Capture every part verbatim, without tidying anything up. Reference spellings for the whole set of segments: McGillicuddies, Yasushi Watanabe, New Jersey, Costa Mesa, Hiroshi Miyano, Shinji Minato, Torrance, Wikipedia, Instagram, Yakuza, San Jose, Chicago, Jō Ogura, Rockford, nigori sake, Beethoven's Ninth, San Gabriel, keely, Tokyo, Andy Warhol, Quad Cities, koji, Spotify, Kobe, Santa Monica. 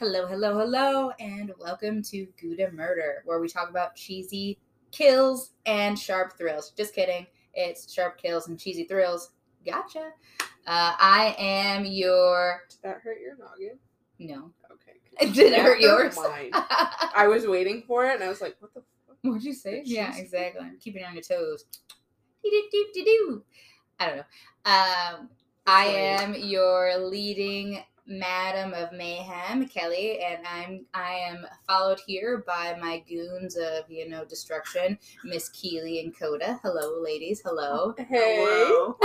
Hello, hello, hello, and welcome to Gouda Murder, where we talk about cheesy kills and sharp thrills. Just kidding. It's sharp kills and cheesy thrills. Gotcha. Uh, I am your... Did that hurt your noggin? No. Okay. Did it hurt yours? Mine. I was waiting for it, and I was like, what the fuck? What'd you say? Yeah, exactly. I'm keeping it on your toes. Do-do-do-do-do. I don't know. Um, I am your leading... Madam of Mayhem, Kelly, and I'm I am followed here by my goons of, you know, destruction, Miss Keely and Coda. Hello, ladies. Hello. Hey. Hello.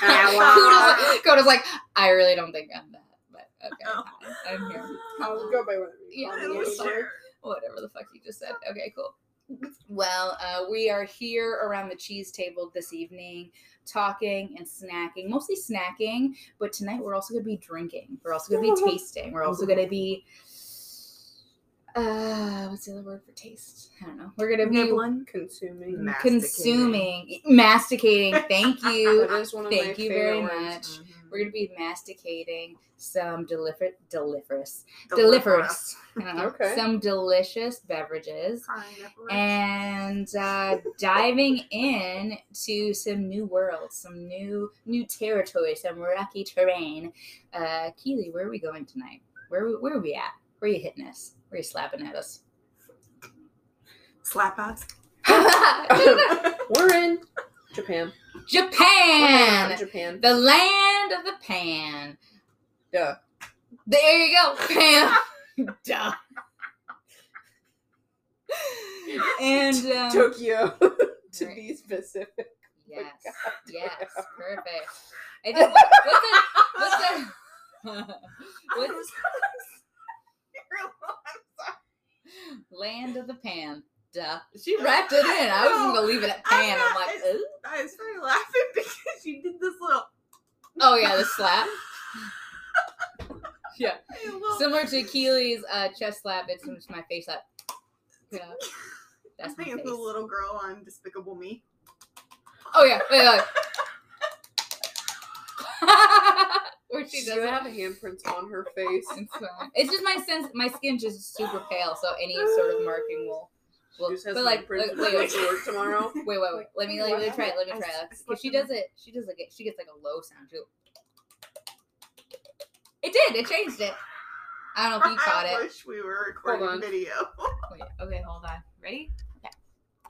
Hello. Coda's like, I really don't think I'm that, but okay. Oh. Hi, I'm here. I'll go by whatever you call me. Yeah, sure. Whatever the fuck you just said. Okay, cool. Well, uh, we are here around the cheese table this evening, talking and snacking, mostly snacking, but tonight we're also going to be drinking. We're also going to be tasting. We're also going to be, uh, what's the other word for taste? I don't know. We're going to be one. consuming, consuming, masticating. masticating. Thank you. That is one of Thank my you very words. much. Mm-hmm. We're going to be masticating some deliver, deliverous, deliverous, okay. some delicious beverages, and uh, diving in to some new worlds, some new new territory, some rocky terrain. Uh, Keely, where are we going tonight? Where where are we at? Where are you hitting us? Where are you slapping at us? Slap us. We're in Japan. Japan! Japan. The land of the pan. Duh. There you go, pan. Duh. And um, Tokyo, to right. be specific. Yes. Oh, yes. Perfect. I just, what's that? What's that? What's land of the pan. Duh. She wrapped it in. I was going to leave it at pan. I'm, not, I'm like, ooh. I started laughing because you did this little... Oh, yeah, the slap. Yeah. Similar to Keely's uh, chest slap, it's just my face slap. Yeah. That's my face. I think it's the little girl on Despicable Me. Oh, yeah. Wait, wait, wait. Where she, she doesn't have handprints on her face. It's, it's just my sense, my skin's just super pale, so any sort of marking will... Well, but like, wait, wait, wait, wait. tomorrow. Wait, wait, wait. Let me, let me try it. Let me try it. If she does it, she does like it. She gets like a low sound too. It did. It changed it. I don't know if you caught it. I wish we were recording video. Wait. Okay, hold on. Ready? Okay.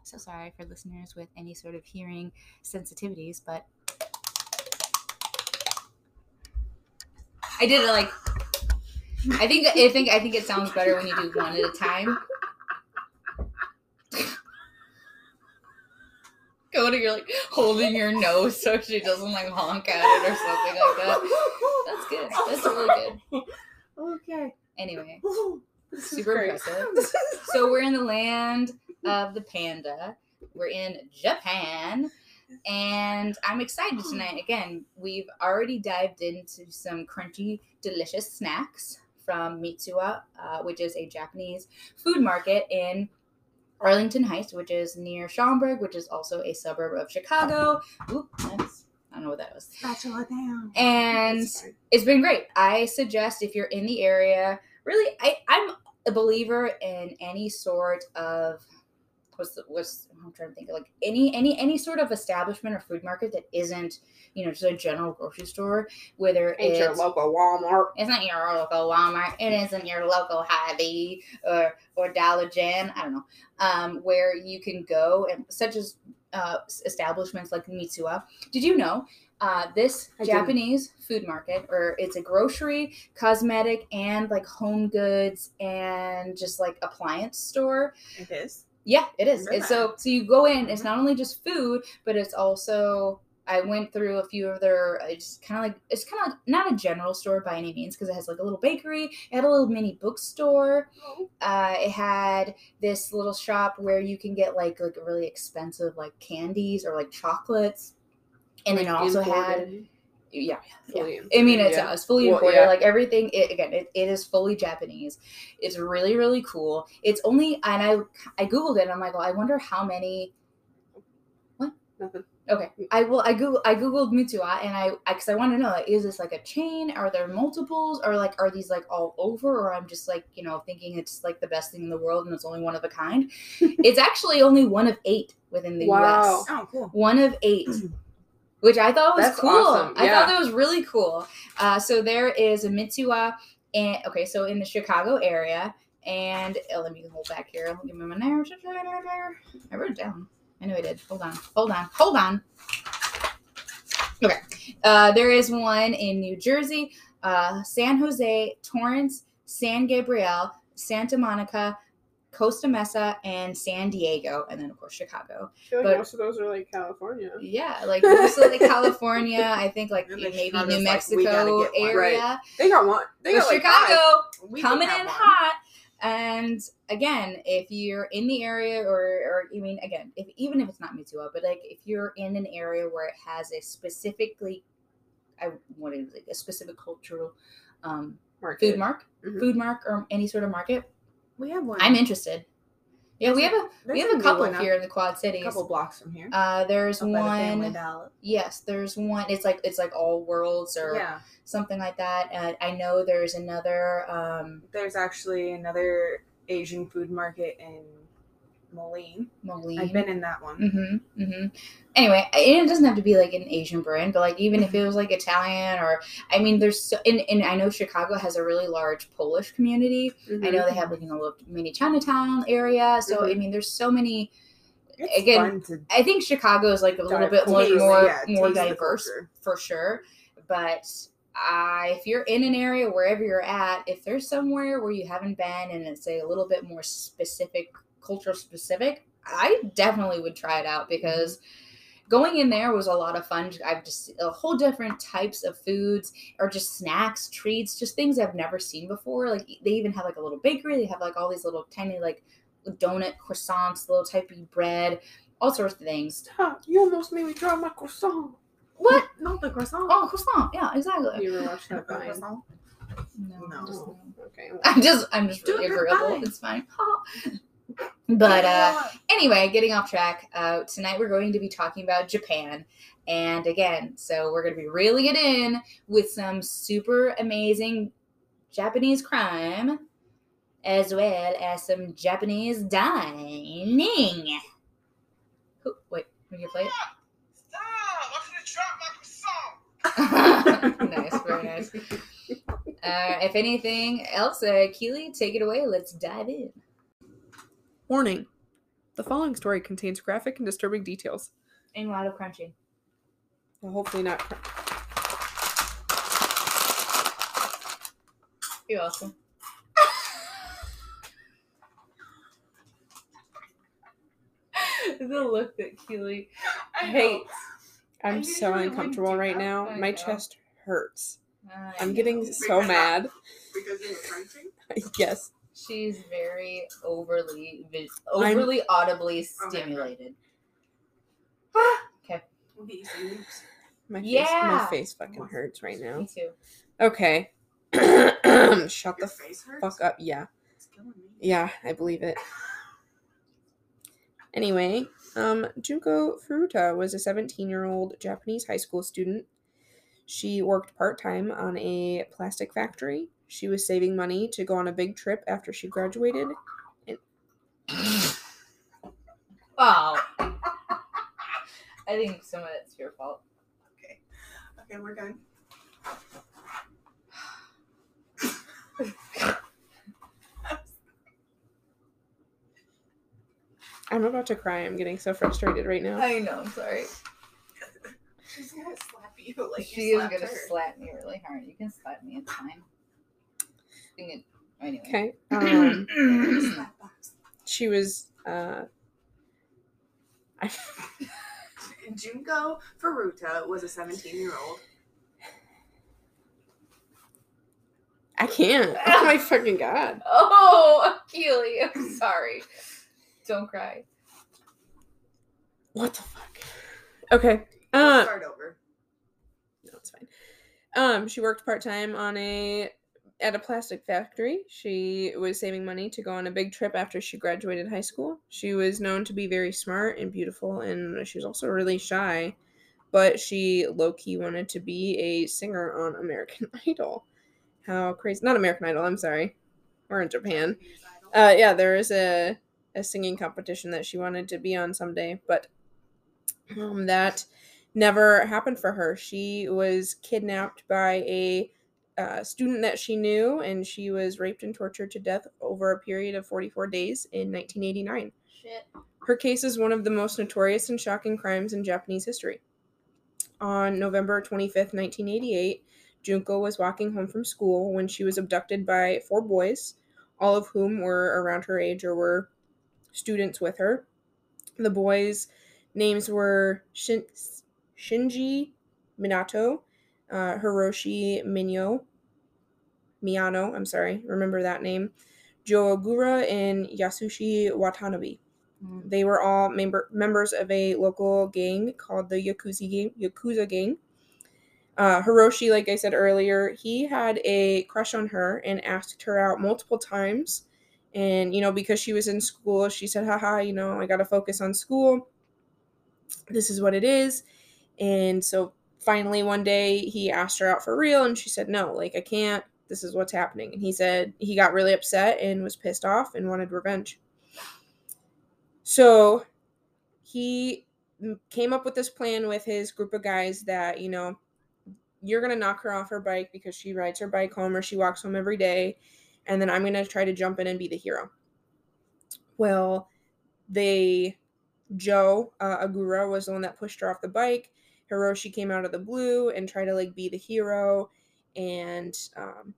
So sorry for listeners with any sort of hearing sensitivities, but I did it like. I think. I think. I think it sounds better when you do one at a time. Coda, you're like holding your nose so she doesn't like honk at it or something like that. That's good. That's really good. Okay. Anyway, this super is impressive. So we're in the land of the panda. We're in Japan, and I'm excited tonight. Again, we've already dived into some crunchy, delicious snacks from Mitsuwa, uh, which is a Japanese food market in Arlington Heights, which is near Schaumburg, which is also a suburb of Chicago. Oop, that's, I don't know what that was. Spatula down. And it's been great. I suggest if you're in the area, really, I, I'm a believer in any sort of, what's, the, what's I'm trying to think of, like any, any, any sort of establishment or food market that isn't, you know, just a general grocery store, whether it's your local Walmart. It's not your local Walmart. It isn't your local Hy-Vee or, or Dollar Gen. I don't know. Um, where you can go, and such as uh, establishments like Mitsuwa. Did you know uh, this I Japanese didn't. food market, or it's a grocery, cosmetic, and like home goods and just like appliance store? It is. Yeah, it is. And so, so you go in. It's not only just food, but it's also. I went through a few of their, it's kind of like, it's kind of like not a general store by any means, because it has like a little bakery, it had a little mini bookstore, uh, it had this little shop where you can get like like really expensive like candies or like chocolates, and like then it also imported. had, yeah, yeah. yeah. I mean it's, yeah. uh, it's fully well, imported, yeah. like everything, it, again, it, it is fully Japanese, it's really, really cool, it's only, and I, I Googled it, and I'm like, well, I wonder how many, what? Nothing. Okay, I will. I Google. I googled Mitsuwa, and I because I, I want to know: like, is this like a chain? Are there multiples? Or like, are these like all over? Or I'm just like, you know, thinking it's like the best thing in the world, and it's only one of a kind. It's actually only one of eight within the wow. U S Oh, cool. One of eight, which I thought was That's cool. Awesome. I yeah. thought that was really cool. Uh, so there is a Mitsuwa, and okay, so in the Chicago area, and oh, let me hold back here. I'll give me my narrative. I wrote it down. I know I did. Hold on. Hold on. Hold on. Okay. Uh, there is one in New Jersey, uh, San Jose, Torrance, San Gabriel, Santa Monica, Costa Mesa, and San Diego. And then, of course, Chicago. I feel like but, most of those are, like, California. Yeah. Like, mostly California. I think, like, maybe New Mexico like, area. Right. They got one. They got, like, Chicago coming in hot. And again, if you're in the area or, or I mean, again, if even if it's not Mitsuwa, but like if you're in an area where it has a specifically, I what is it, a specific cultural um, market. food mark, mm-hmm. food mark or any sort of market. We have one. I'm interested. Yeah, there's we have a we have a couple here in the Quad Cities. A couple blocks from here. Uh, there's I'll one. Yes, there's one. It's like it's like All Worlds or yeah. something like that. And I know there's another. Um, there's actually another Asian food market in Moline. Moline. I've been in that one. Mm-hmm. Mm-hmm. Anyway, it doesn't have to be like an Asian brand, but like even if it was like Italian or I mean, there's so, and, and I know Chicago has a really large Polish community. Mm-hmm. I know they have like you know mini Chinatown area. So mm-hmm. I mean, there's so many. It's again, fun to I think Chicago is like a little bit more more, yeah, more diverse for sure. But uh, if you're in an area wherever you're at, if there's somewhere where you haven't been and it's a little bit more specific. Cultural specific, I definitely would try it out because going in there was a lot of fun. I've just a whole different types of foods or just snacks, treats, just things I've never seen before. Like they even have like a little bakery. They have like all these little tiny like donut croissants, little type of bread, all sorts of things. Stop. You almost made me draw my croissant. What? Not the croissant. Oh, croissant. Yeah, exactly. You ever watched that croissant? No. no. Just, okay. Well, I'm just I'm just really agreeable. Fine. It's fine. Oh. But uh, anyway, getting off track, uh, tonight we're going to be talking about Japan. And again, so we're going to be reeling it in with some super amazing Japanese crime, as well as some Japanese dining. Oh, wait, can you play it? Stop! I'm going to drop my croissant! Nice, very nice. Uh, if anything else, uh, Keely, take it away. Let's dive in. Warning. The following story contains graphic and disturbing details. And a lot of crunching. Well, hopefully not crunch. You're welcome. The look that Keely hates. I'm I so uncomfortable right now. I My know. chest hurts. Uh, I'm getting because so mad. Because you were crunching? Yes. She's very overly, vis- overly I'm... audibly stimulated. Oh okay. We'll get you some loops. My yeah. face, my face fucking hurts right now. Me too. Okay. Shut Your the face hurts? fuck up. Yeah. It's killing me. Yeah, I believe it. Anyway, um, Junko Furuta was a seventeen-year-old Japanese high school student. She worked part-time on a plastic factory. She was saving money to go on a big trip after she graduated. And... Wow. I think some of that's your fault. Okay. Okay, we're done. I'm about to cry. I'm getting so frustrated right now. I know. I'm sorry. She's going to slap you like she you slapped her. She is going to slap me really hard. You can slap me. It's fine. Anyway. Okay. Um, she was. Uh, I... Junko Furuta was a seventeen-year-old. I can't. Oh my fucking god. Oh, Keely, I'm sorry. Don't cry. What the fuck? Okay. Uh, start over. No, it's fine. Um, she worked part time on a. at a plastic factory. She was saving money to go on a big trip after she graduated high school. She was known to be very smart and beautiful, and she was also really shy, but she low-key wanted to be a singer on American Idol. How crazy. Not American Idol, I'm sorry. We're in Japan. Uh, yeah, there is a, a singing competition that she wanted to be on someday, but um, that never happened for her. She was kidnapped by a Uh, student that she knew, and she was raped and tortured to death over a period of forty-four days in nineteen eighty-nine. Shit. Her case is one of the most notorious and shocking crimes in Japanese history. On November twenty-fifth, nineteen eighty-eight, Junko was walking home from school when she was abducted by four boys, all of whom were around her age or were students with her. The boys' names were Shin- Shinji Minato, Uh, Hiroshi Miyano, Miyano, I'm sorry, remember that name, Jō Ogura, and Yasushi Watanabe. Mm. They were all member, members of a local gang called the Yakuza, Yakuza gang. Uh, Hiroshi, like I said earlier, he had a crush on her and asked her out multiple times. And, you know, because she was in school, she said, haha, you know, I got to focus on school. This is what it is. And so finally, one day, he asked her out for real, and she said, no, like, I can't. This is what's happening. And he said he got really upset and was pissed off and wanted revenge. So he came up with this plan with his group of guys that, you know, you're going to knock her off her bike because she rides her bike home or she walks home every day, and then I'm going to try to jump in and be the hero. Well, they, Jō uh, Ogura was the one that pushed her off the bike. Hiroshi came out of the blue and tried to, like, be the hero, and um,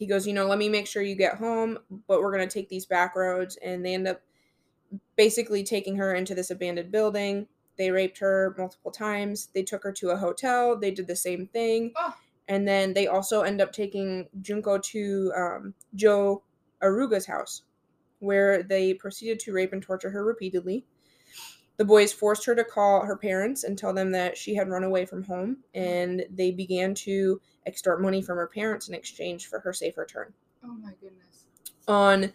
he goes, you know, let me make sure you get home, but we're going to take these back roads, and they end up basically taking her into this abandoned building. They raped her multiple times. They took her to a hotel. They did the same thing, oh. And then they also end up taking Junko to um, Jō Ogura's house, where they proceeded to rape and torture her repeatedly. The boys forced her to call her parents and tell them that she had run away from home, and they began to extort money from her parents in exchange for her safe return. Oh, my goodness. On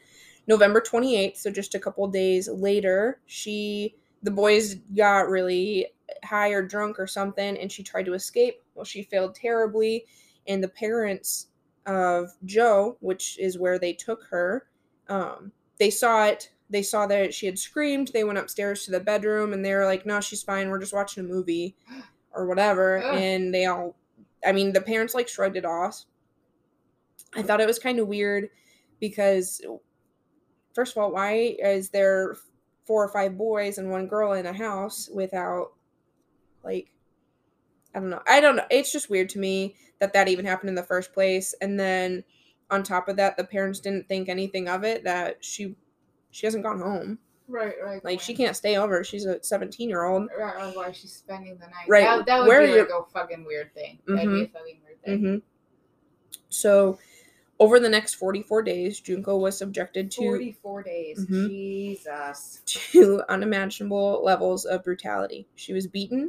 November twenty-eighth, so just a couple days later, she, the boys got really high or drunk or something, and she tried to escape. Well, she failed terribly, and the parents of Jō, which is where they took her, um, they saw it. They saw that she had screamed. They went upstairs to the bedroom, and they were like, no, she's fine. We're just watching a movie or whatever. Ugh. And they all, I mean, the parents, like, shrugged it off. I thought it was kind of weird because, first of all, why is there four or five boys and one girl in a house without, like, I don't know. I don't know. It's just weird to me that that even happened in the first place. And then on top of that, the parents didn't think anything of it, that she She hasn't gone home. Right, right. Like, she can't stay over. She's a seventeen-year-old. Right, right. Why she's spending the night. Right. That, that would Where be, like, a fucking weird thing. Mm-hmm. That'd be a fucking weird thing. Mm-hmm. So, over the next forty-four days, Junko was subjected to... forty-four days. Mm-hmm, Jesus. To unimaginable levels of brutality. She was beaten.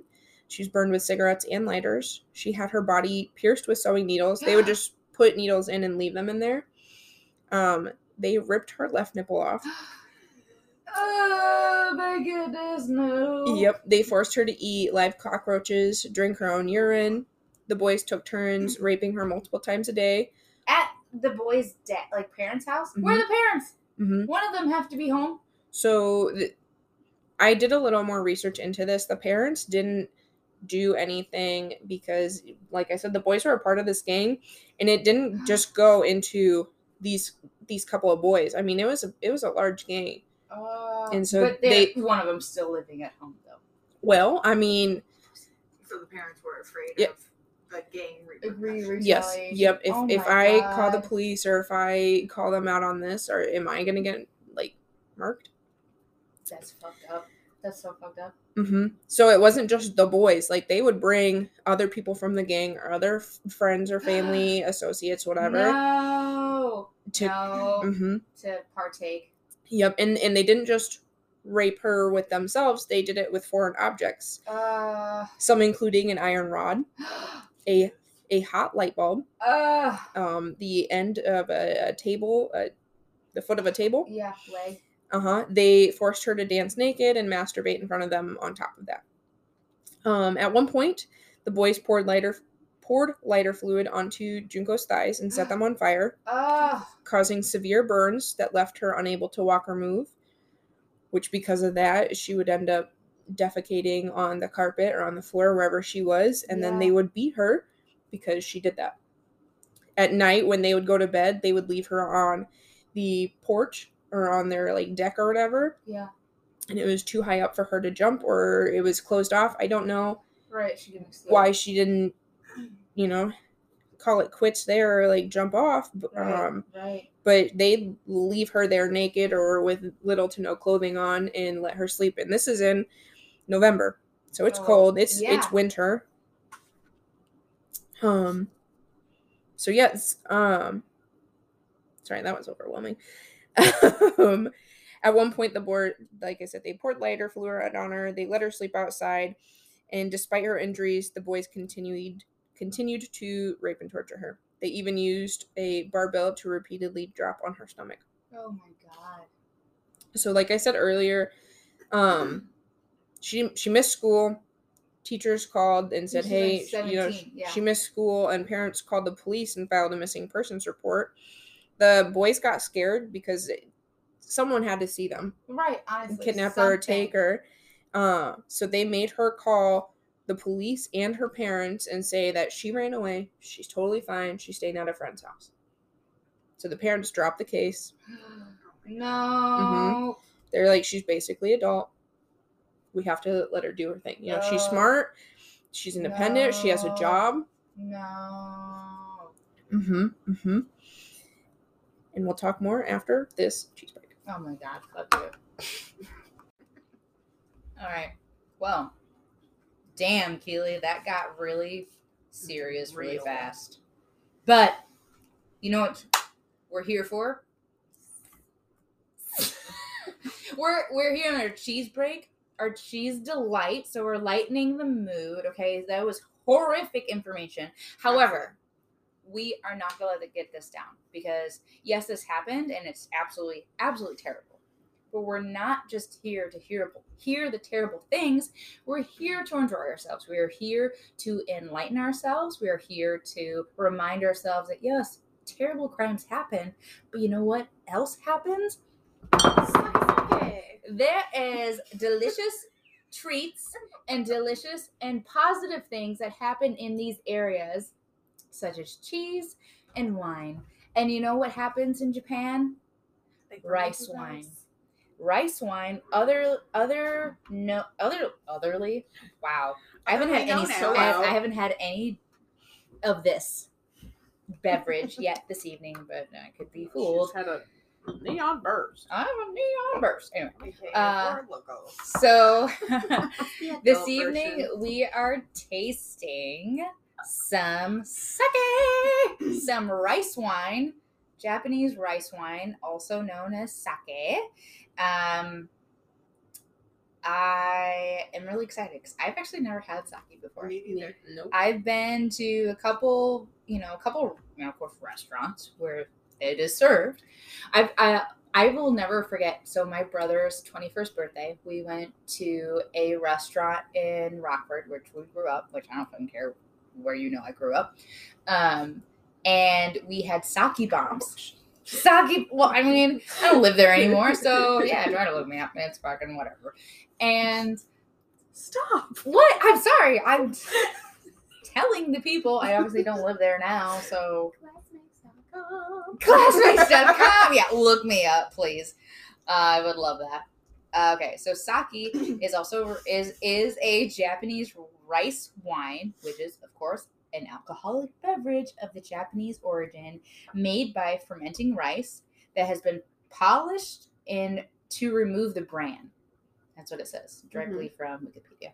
She was burned with cigarettes and lighters. She had her body pierced with sewing needles. They would just put needles in and leave them in there. Um... They ripped her left nipple off. Oh, my goodness, no. Yep. They forced her to eat live cockroaches, drink her own urine. The boys took turns raping her multiple times a day. At the boys' de- like parents' house? Mm-hmm. Where are the parents? Mm-hmm. One of them have to be home. So th- I did a little more research into this. The parents didn't do anything because, like I said, the boys were a part of this gang, and it didn't just go into these... these couple of boys. I mean, it was a, it was a large gang. Uh, and so but they, they one of them still living at home though. Well, I mean, so the parents were afraid yep. of the gang repercussions. Yes. Yep. If oh if God. I call the police or if I call them out on this, or am I going to get like murked? That's fucked up. That's so fucked up. Mm-hmm. So it wasn't just the boys. Like, they would bring other people from the gang or other f- friends or family, associates, whatever. No. To, no. Mm-hmm. To partake. Yep. And and they didn't just rape her with themselves. They did it with foreign objects. Uh, some including an iron rod, a a hot light bulb, uh, um, the end of a, a table, a, the foot of a table. Yeah, leg. Uh-huh. They forced her to dance naked and masturbate in front of them on top of that. Um, at one point, the boys poured lighter poured lighter fluid onto Junko's thighs and set them on fire, uh, causing severe burns that left her unable to walk or move, which because of that, she would end up defecating on the carpet or on the floor, wherever she was, and yeah. then they would beat her because she did that. At night, when they would go to bed, they would leave her on the porch or on their, like, deck or whatever. Yeah. And it was too high up for her to jump, or it was closed off. I don't know right, she didn't why she didn't, you know, call it quits there or, like, jump off. Right, um, right. But they leave her there naked or with little to no clothing on and let her sleep. And this is in November, so it's oh, cold. It's yeah. it's winter. Um. So, yes. Um. Sorry, that was overwhelming. um, at one point, the board, like I said, they poured lighter fluid on her. They let her sleep outside, and despite her injuries, the boys continued continued to rape and torture her. They even used a barbell to repeatedly drop on her stomach. Oh my god! So, like I said earlier, um, she she missed school. Teachers called and said, "Hey, you know, yeah. she missed school," and parents called the police and filed a missing persons report. The boys got scared because someone had to see them. Right, honestly. Kidnap something. her or take her. Uh, so they made her call the police and her parents and say that she ran away. She's totally fine. She's staying at a friend's house. So the parents dropped the case. No. Mm-hmm. They're like, she's basically adult. We have to let her do her thing. You know, no. she's smart. She's independent. No. She has a job. No. Mm-hmm. Mm-hmm. And we'll talk more after this cheese break. Oh my god, let's do it. All right. Well, damn, Keely, that got really serious really Real. fast. But you know what we're here for? we're we're here on our cheese break, our cheese delight. So we're lightening the mood, okay? That was horrific information. However, we are not going to let it get this down because, yes, this happened, and it's absolutely, absolutely terrible. But we're not just here to hear, hear the terrible things. We're here to enjoy ourselves. We are here to enlighten ourselves. We are here to remind ourselves that, yes, terrible crimes happen, but you know what else happens? There is delicious treats and delicious and positive things that happen in these areas, such as cheese and wine. And you know what happens in Japan? Like rice wine. Rice. rice wine, other other no other otherly. Wow. I haven't had any so I, I haven't had any of this beverage yet this evening, but I could be fooled. She's had a neon burst. I'm a neon burst. Anyway. Okay, uh, so this evening version. we are tasting some sake, some rice wine, Japanese rice wine, also known as sake. Um, I am really excited because I've actually never had sake before. Me neither. Nope. I've been to a couple, you know, a couple, you know, of course, restaurants where it is served. I've, I, I will never forget. So my brother's twenty-first birthday, we went to a restaurant in Rockford, which we grew up, which I don't fucking care where you know I grew up, um, and we had sake bombs. Sake, well, I mean, I don't live there anymore, so yeah, try to look me up, man, it's fucking whatever. And stop. What? I'm sorry. I'm telling the people. I obviously don't live there now, so classmates dot com. classmates dot com. Yeah, look me up, please. Uh, I would love that. Uh, okay, so sake is also is is a Japanese rice wine, which is, of course, an alcoholic beverage of the Japanese origin made by fermenting rice that has been polished in to remove the bran. That's what it says directly mm-hmm. from Wikipedia.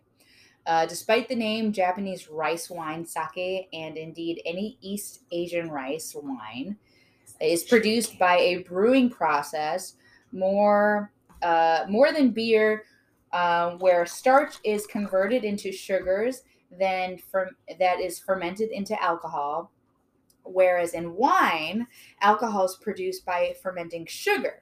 Uh, despite the name Japanese rice wine, sake, and indeed any East Asian rice wine, is produced by a brewing process more uh, more than beer, Uh, where starch is converted into sugars then fer- that is fermented into alcohol, whereas in wine, alcohol is produced by fermenting sugar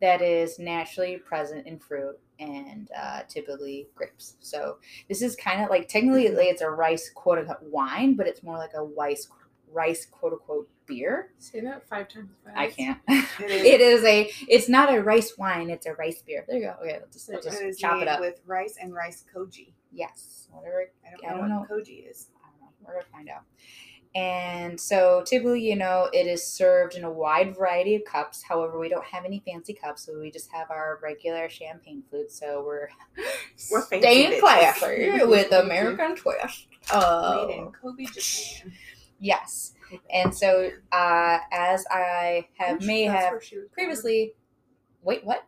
that is naturally present in fruit and uh, typically grapes. So this is kind of like, technically it's a rice quote-unquote wine, but it's more like a rice rice quote-unquote beer. Say that five times fast. I can't. It is, it is a, it's not a rice wine, it's a rice beer. There you go. Okay, let's just, just it chop it up. With rice and rice koji. Yes. Whatever. I don't know, I don't know what koji is. I don't know. We're going to find out. And so typically, you know, it is served in a wide variety of cups. However, we don't have any fancy cups, so we just have our regular champagne flute. So we're, we're staying classy with American twist. Oh. Made in Kobe, Japan. Yes. And so uh, as I have, may have previously, wait, what?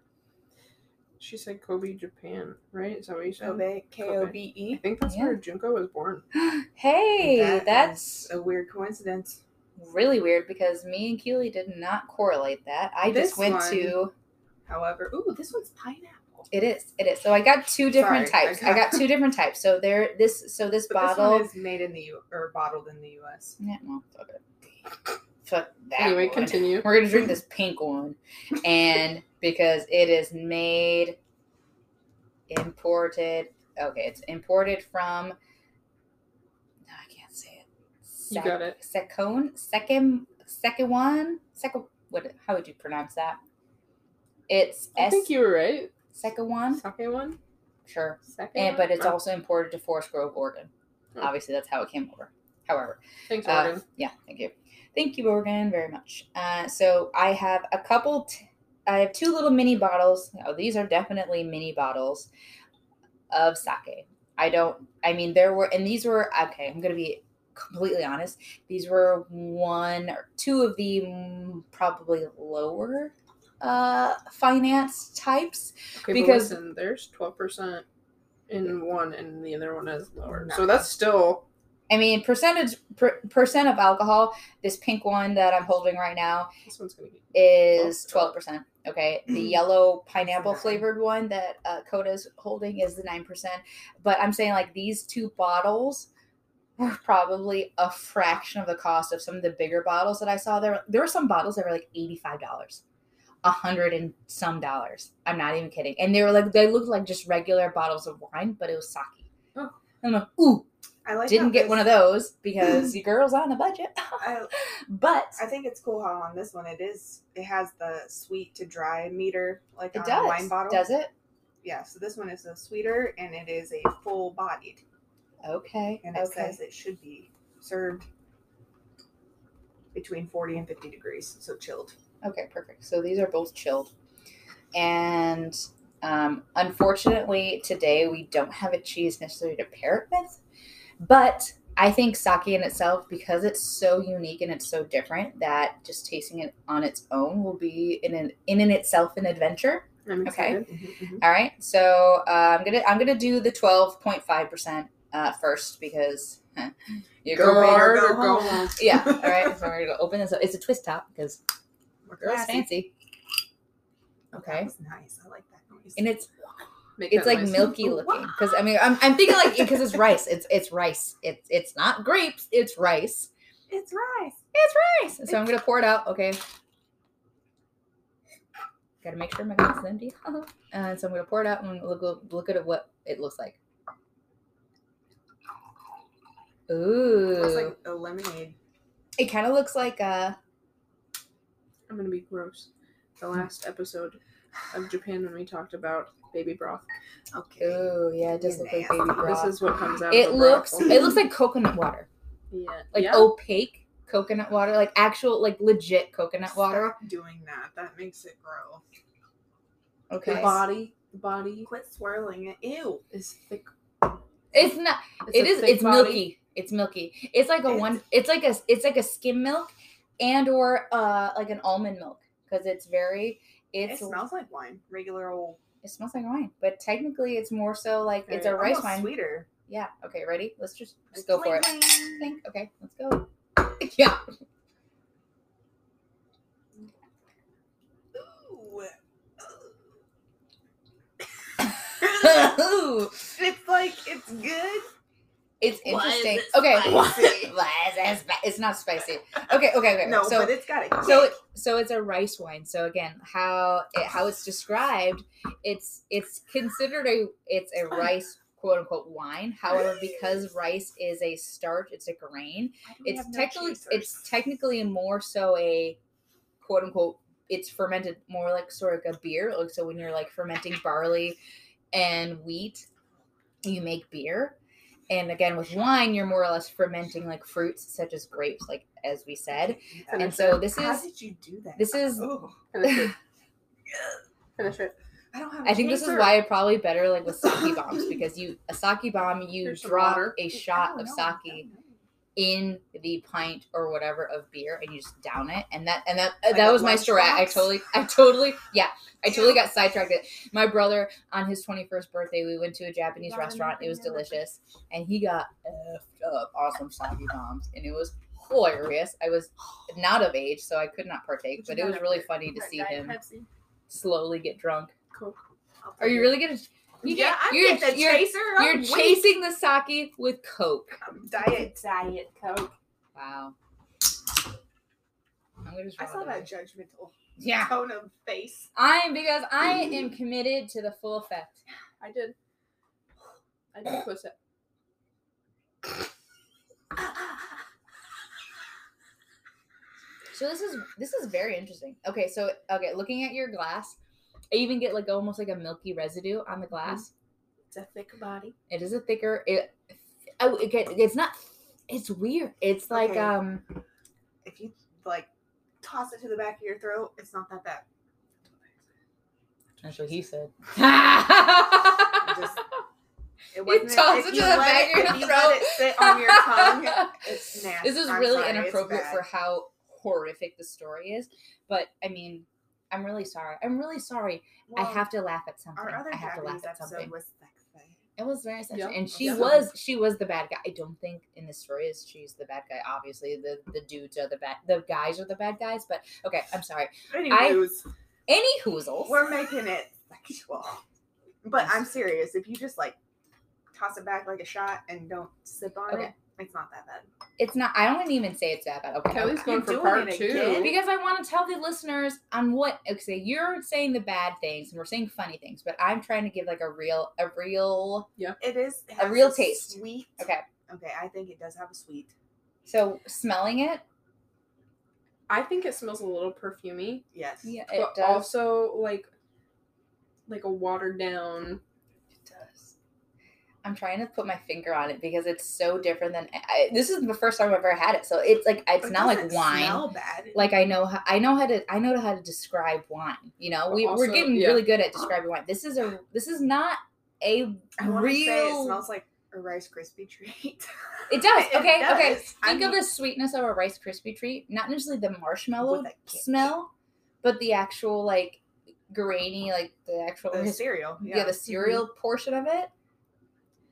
She said Kobe, Japan, right? Is that what you said? Kobe, K O B E. I think that's yeah. where Junko was born. Hey, that that's a weird coincidence. Really weird, because me and Keely did not correlate that. I this just went one, to... However, ooh, this one's pineapple. It is, it is. So I got two different Sorry, types. I got, I got two different types. So there, this, so this but bottle... This one is made in the U, or bottled in the U S. Yeah, well, okay. Fuck that Anyway, one. Continue. We're going to drink this pink one. And... Because it is made, imported, okay, it's imported from, no, I can't say it. Sec, you got it. Second, second, second one, second, what, how would you pronounce that? It's I S, think you were right. Second one? Second one? Sure. Second and, But it's oh. also imported to Forest Grove, Oregon. Oh. Obviously, that's how it came over. However. Thanks, uh, Oregon. Yeah, thank you. Thank you, Oregon, very much. Uh, so I have a couple... T- I have two little mini bottles. Oh, these are definitely mini bottles of sake. I don't, I mean, there were, and these were, okay, I'm going to be completely honest. These were one or two of the probably lower uh, finance types. Okay, because but listen, there's twelve percent in one and the other one is lower. No. So that's still. I mean, percentage per, percent of alcohol, this pink one that I'm holding right now this one's gonna be is twelve percent. Okay. The yellow pineapple flavored one that uh, Coda's holding is the nine percent. But I'm saying like these two bottles were probably a fraction of the cost of some of the bigger bottles that I saw there. There were some bottles that were like eighty-five dollars. A hundred and some dollars. I'm not even kidding. And they were like, they looked like just regular bottles of wine, but it was sake. Oh. I'm like, ooh. I like didn't get this, one of those because your girl's on a budget. I, but I think it's cool how on this one it is. It has the sweet to dry meter, like it on does. A wine bottle. Does it? Yeah. So this one is a sweeter, and it is a full bodied. Okay. And it okay. says it should be served between forty and fifty degrees, so chilled. Okay, perfect. So these are both chilled, and um, unfortunately today we don't have a cheese necessarily to pair it with. But I think sake in itself, because it's so unique and it's so different, that just tasting it on its own will be in an in and itself an adventure. I'm excited. Okay, mm-hmm, mm-hmm. All right. So uh, I'm gonna I'm gonna do the twelve point five percent uh, first because huh, you go, go hard or go, or go home. Yeah. All right. So we're gonna open this up. It's a twist top because my girl's fancy. Okay. That was nice. I like that noise. And it's. Make it's like milky food. Looking because I mean I'm I'm thinking like because it's rice it's it's rice it's it's not grapes it's rice it's rice it's rice so it's... I'm gonna pour it out. Okay, gotta make sure my glass is empty. uh-huh. And so I'm gonna pour it out and look look at what it looks like. Ooh, it looks like a lemonade. It kind of looks like a. I'm gonna be gross. The last episode of Japan when we talked about baby broth. Okay. Oh yeah, it does look like baby broth. This is what comes out. It looks. It looks like coconut water. Yeah. Like yeah. opaque coconut water, like actual, like legit coconut Stop water. Doing that, that makes it grow. Okay. The body, the body. Quit swirling it. Ew. It's thick. It's not. It's it is. It's body. Milky. It's milky. It's like a it's, one. It's like a. It's like a skim milk, and or uh like an almond milk because it's very. It's, it smells like wine. Regular old. It smells like wine, but technically it's more so like it's a rice wine. Sweeter. Yeah. Okay, ready? Let's just, just go for it. Think. Okay, let's go. Yeah. Ooh. Ooh. It's like, it's good, It's interesting. It okay, why is it sp- it's not spicy. Okay, okay, okay. No, so, but it's got it. So, it, so it's a rice wine. So again, how it, how it's described, it's it's considered a it's a rice quote unquote wine. However, because rice is a starch, it's a grain. It's technically no it's technically more so a quote unquote. It's fermented more like sort of a beer. So when you're like fermenting barley and wheat, you make beer. And again, with wine, you're more or less fermenting like fruits such as grapes, like as we said. Yeah, and so this is. How did you do that? This is. Oh, finish it. Finish it. I don't have. I think this is why it's probably better like with sake bombs because you a sake bomb you There's drop a shot of sake in the pint or whatever of beer and you just down it and that and that uh, that was my story. I, I totally I totally yeah I totally got sidetracked. My brother on his twenty-first birthday we went to a Japanese restaurant. It was delicious and he got effed up awesome sake bombs and it was hilarious. I was not of age so I could not partake but it was really funny to see him slowly get drunk. Cool. Are you really gonna You yeah, get, I you're, get the you're, chaser. You're wait. Chasing the sake with Coke. Um, diet, diet Coke. Wow. I'm gonna just I saw that judgmental yeah. tone of face. I'm because I am committed to the full effect. I did. I did push it. So this is this is very interesting. Okay, so okay, looking at your glass. I even get like almost like a milky residue on the glass. It's a thick body. It is a thicker. It, oh, it it's not. It's weird. It's like okay. um, if you like toss it to the back of your throat, it's not that bad. That's what he said. Just, it wasn't you toss it, it to you the back it, of your if throat. You let it sit on your tongue. It's nasty. This is I'm really sorry, inappropriate for how horrific the story is, but I mean. I'm really sorry. I'm really sorry. Well, I have to laugh at something. Our other I have Japanese to laugh at something. Was sexy. It was very sexy. Yep. And she yep. was she was the bad guy. I don't think in the story is she's the bad guy. Obviously, the, the dudes are the bad the guys are the bad guys, but okay, I'm sorry. Anywho's. Any whoozles. We're making it sexual. But I'm serious. If you just like toss it back like a shot and don't sip on okay. it. It's not that bad. It's not. I don't even say it's that bad. Okay. Kelly's going for part two. Because I want to tell the listeners on what. Okay, you're saying the bad things and we're saying funny things, but I'm trying to give like a real, a real. Yeah. It is. It a real a taste. Sweet. Okay. Okay. I think it does have a sweet. So smelling it. I think it smells a little perfumey. Yes. Yeah. It but does. Also like, like a watered down. I'm trying to put my finger on it because it's so different than I, this is the first time I've ever had it. So it's like it's it not like wine. Smell bad. Like I know how, I know how to I know how to describe wine. You know, but we also, we're getting yeah. really good at describing wine. This is a this is not a I real. Say it smells like a Rice Krispie treat. It does. Okay, it does. Okay. Think I mean, of the sweetness of a Rice Krispie treat, not necessarily the marshmallow smell, but the actual like grainy, like the actual the his, cereal. Yeah, yeah the cereal mm-hmm. portion of it.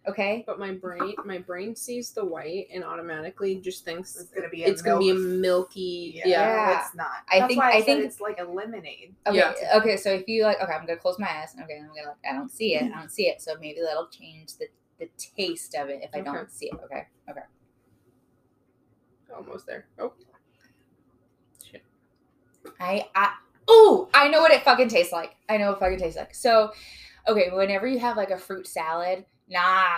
Okay. But my brain my brain sees the white and automatically just thinks it's gonna be a, it's milk. Gonna be a milky yeah, yeah. It's not. I That's think why I, I think it's like a lemonade. Okay. Yeah. Okay, so if you like okay, I'm gonna close my eyes. Okay, I'm gonna I don't see it. I don't see it. So maybe that'll change the, the taste of it if I okay. don't see it. Okay. Okay. Almost there. Oh. Shit. I I Ooh, I know what it fucking tastes like. I know what it fucking tastes like. So okay, whenever you have like a fruit salad. Nah,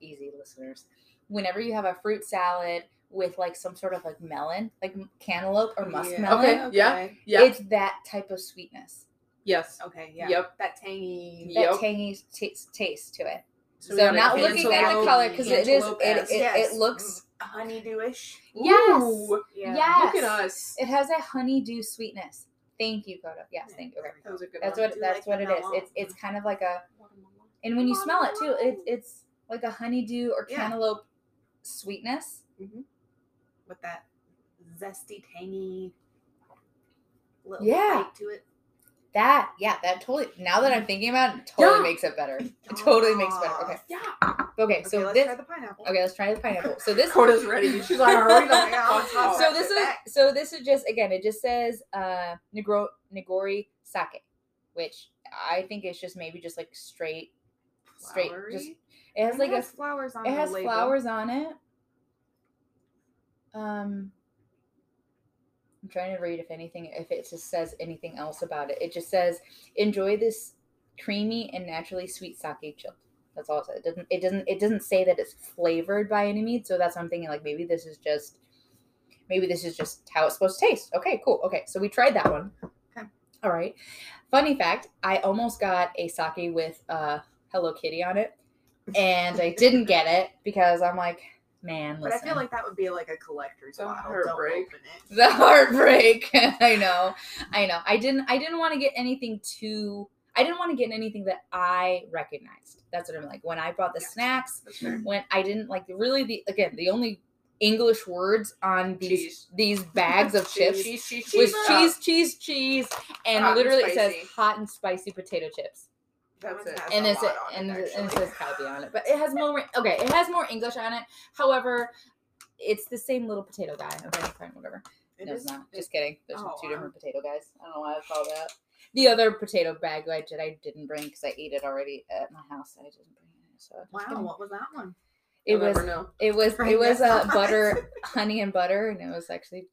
easy listeners. Whenever you have a fruit salad with like some sort of like melon, like cantaloupe or muskmelon, yeah, okay, okay. yeah, yeah, it's that type of sweetness. Yes. Okay. Yeah. Yep. That tangy, that yep. tangy t- taste to it. So, so not looking at the color because it is it it, yes. it looks honeydewish. Yes. Ooh, yeah. Yes. Look at us. It has a honeydew sweetness. Thank you, Koda. Yes. Yeah, thank you. Okay. That was a good. That's one. What. That's like what it is. Long. It's it's kind of like a. And when you oh, smell it too, it, it's like a honeydew or cantaloupe yeah. sweetness. Mm-hmm. With that zesty, tangy little yeah. bite to it. That, yeah, that totally, now that I'm thinking about it, it totally yeah. makes it better. It totally makes it better. Okay. Yeah. Okay, okay so let's this. Let's try the pineapple. Okay, let's try the pineapple. So this. Coda's ready. She's like, hurry up. So this is, so this is just, again, it just says uh, nigori sake, which. I think it's just maybe just like straight straight. Just, it has and like it has a, flowers on it. It has label. flowers on it. Um, I'm trying to read if anything, if it just says anything else about it. It just says, enjoy this creamy and naturally sweet sake chilled. That's all it says. It doesn't, it doesn't, it doesn't say that it's flavored by any means. So that's what I'm thinking. Like maybe this is just, maybe this is just how it's supposed to taste. Okay, cool. Okay. So we tried that one. Okay. All right. Funny fact. I almost got a sake with uh Hello Kitty on it. And I didn't get it because I'm like, man, listen. But I feel like that would be like a collector's the bottle. Heartbreak. Don't open it. The heartbreak. I know. I know. I didn't, I didn't want to get anything too, I didn't want to get anything that I recognized. That's what I'm like. When I brought the yeah, snacks, sure. when I didn't like really the, again, the only English words on these cheese. these bags of chips cheese, cheese, cheese, was cheese, cheese, cheese, and hot literally and it says hot and spicy potato chips. That's it. And it's a, and, it, and it says Kobe on it, but it has more. Okay, it has more English on it. However, it's the same little potato guy. Okay, fine, whatever. It no, is, it's not. It, Just kidding. There's oh, two wow. different potato guys. I don't know why I call that. The other potato bag I did, I didn't bring because I ate it already at my house. I didn't bring it. So wow, kidding. What was that one? It was, it was it was it was uh, butter, honey and butter, and it was actually.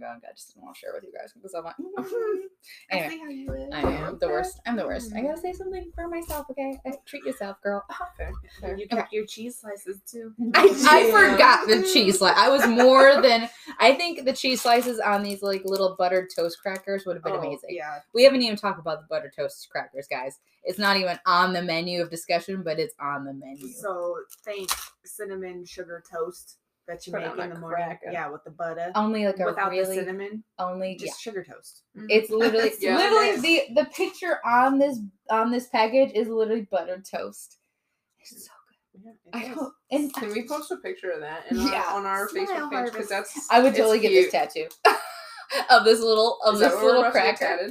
God, I just didn't want to share with you guys because I'm like, mm-hmm. anyway, how you live. I am the worst. I'm the worst. Mm-hmm. I gotta say something for myself, okay? I, treat yourself, girl. Oh, fair, fair. You got okay. your cheese slices too. I, I forgot the cheese slice. I was more than. I think the cheese slices on these like little buttered toast crackers would have been oh, amazing. Yeah, we haven't even talked about the buttered toast crackers, guys. It's not even on the menu of discussion, but it's on the menu. So thank cinnamon sugar toast. That you Put make in the morning, cracker. yeah, with the butter. Only like a without really, the cinnamon, only just yeah. sugar toast. Mm-hmm. It's literally, yeah, literally it the the picture on this on this package is literally buttered toast. It's so good. Yeah, it I is. don't. And can we post a picture of that in yeah. our, on our Smile Facebook page? Because that's I would totally get this tattoo of this little of is this little cracker.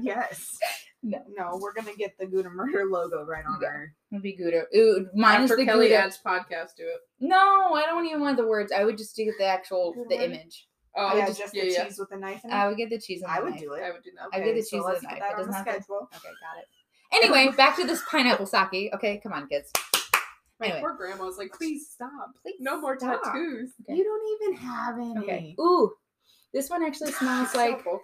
Yes. No, no, we're gonna get the Gouda Murder logo right on yeah. there. It'll be Gouda. Ooh, minus After the Kelly Gouda. Adds podcast to it. No, I don't even want the words. I would just do the actual Gouda the Murder? image. Oh, I would yeah, just, just yeah, the yeah. cheese with a knife. In it? I would get the cheese. On I the would knife. do it. I would do that. Okay, I get the cheese so with a knife. That it doesn't have to. Okay, got it. Anyway, back to this pineapple sake. Okay, come on, kids. My anyway. poor grandma was like, "Please stop. Please no more stop. tattoos. Okay. You don't even have any." Okay. Ooh, this one actually smells like. So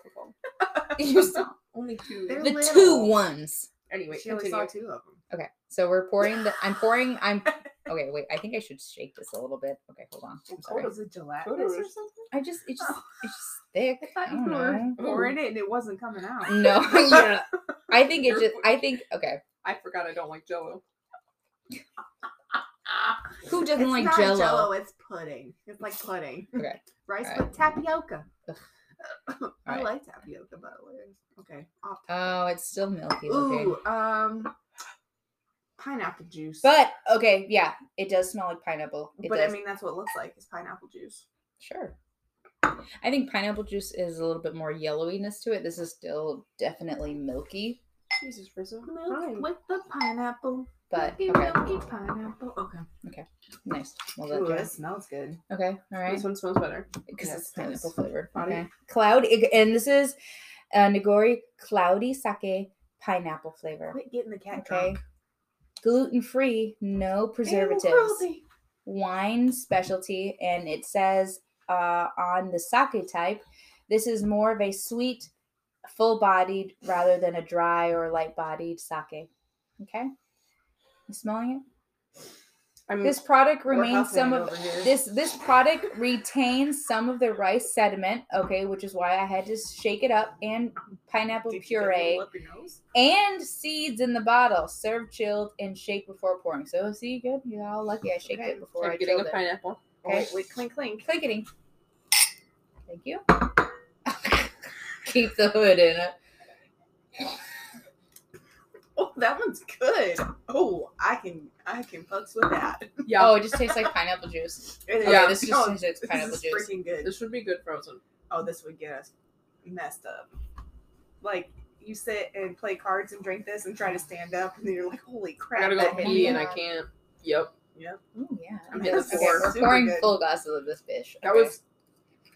you stop. Only two. They're the little. two ones. Anyway, she only saw two of them. Okay, so we're pouring the. I'm pouring. I'm. Okay, wait. I think I should shake this a little bit. Okay, hold on. I'm sorry. Oh, is it gelatinous or something? I just. It just. Oh. It's just thick. I thought I you know. were pouring it and it wasn't coming out. No. Yeah. I think it just. I think. Okay. I forgot. I don't like Jell-O. Who doesn't it's like not Jell-O? Jell-O. It's pudding. It's like pudding. Okay. Rice right. with tapioca. Ugh. I right. like tapioca, by the way. Okay. Off. Oh, it's still milky. Ooh, okay. um, pineapple juice. But okay, yeah, it does smell like pineapple. It but does. I mean, that's what it looks like. It's pineapple juice. Sure. I think pineapple juice is a little bit more yellowiness to it. This is still definitely milky. Jesus, Rizzo. Milk with the pineapple. But milky, okay. milky pineapple. Okay. Okay. Nice. Well, that, Ooh, that smells good. Okay. All right. This one smells better because yes, it's pineapple nice. flavored. Okay. okay. Cloud, and this is uh, nigori cloudy sake pineapple flavor. Quit getting the cat okay. drunk. Gluten free, no preservatives. Wine specialty, and it says uh, on the sake type, this is more of a sweet, full-bodied rather than a dry or light-bodied sake. Okay. You smelling it? I mean, this product remains some of this this product retains some of the rice sediment, okay, which is why I had to shake it up, and pineapple Did puree and seeds in the bottle. Serve chilled and shake before pouring. So see, good. You're all lucky I shaked okay. it before I'm I getting chilled a it. pineapple. Okay, wait, wait, clink clink. Clinking. Thank you. Keep the hood in it. Oh, that one's good. Oh, I can I can fucks with that. Yeah. Oh, it just tastes like pineapple juice. It is. Okay, yeah, this just no, tastes like pineapple this is juice. Freaking good. This would be good frozen. Oh, this would get us messed up. Like you sit and play cards and drink this and try to stand up, and then you're like, "Holy crap!" I gotta go pee, and I can't. Yep. Yep. Oh yeah. I'm okay, we're pouring good. full glasses of this bitch. Okay. That was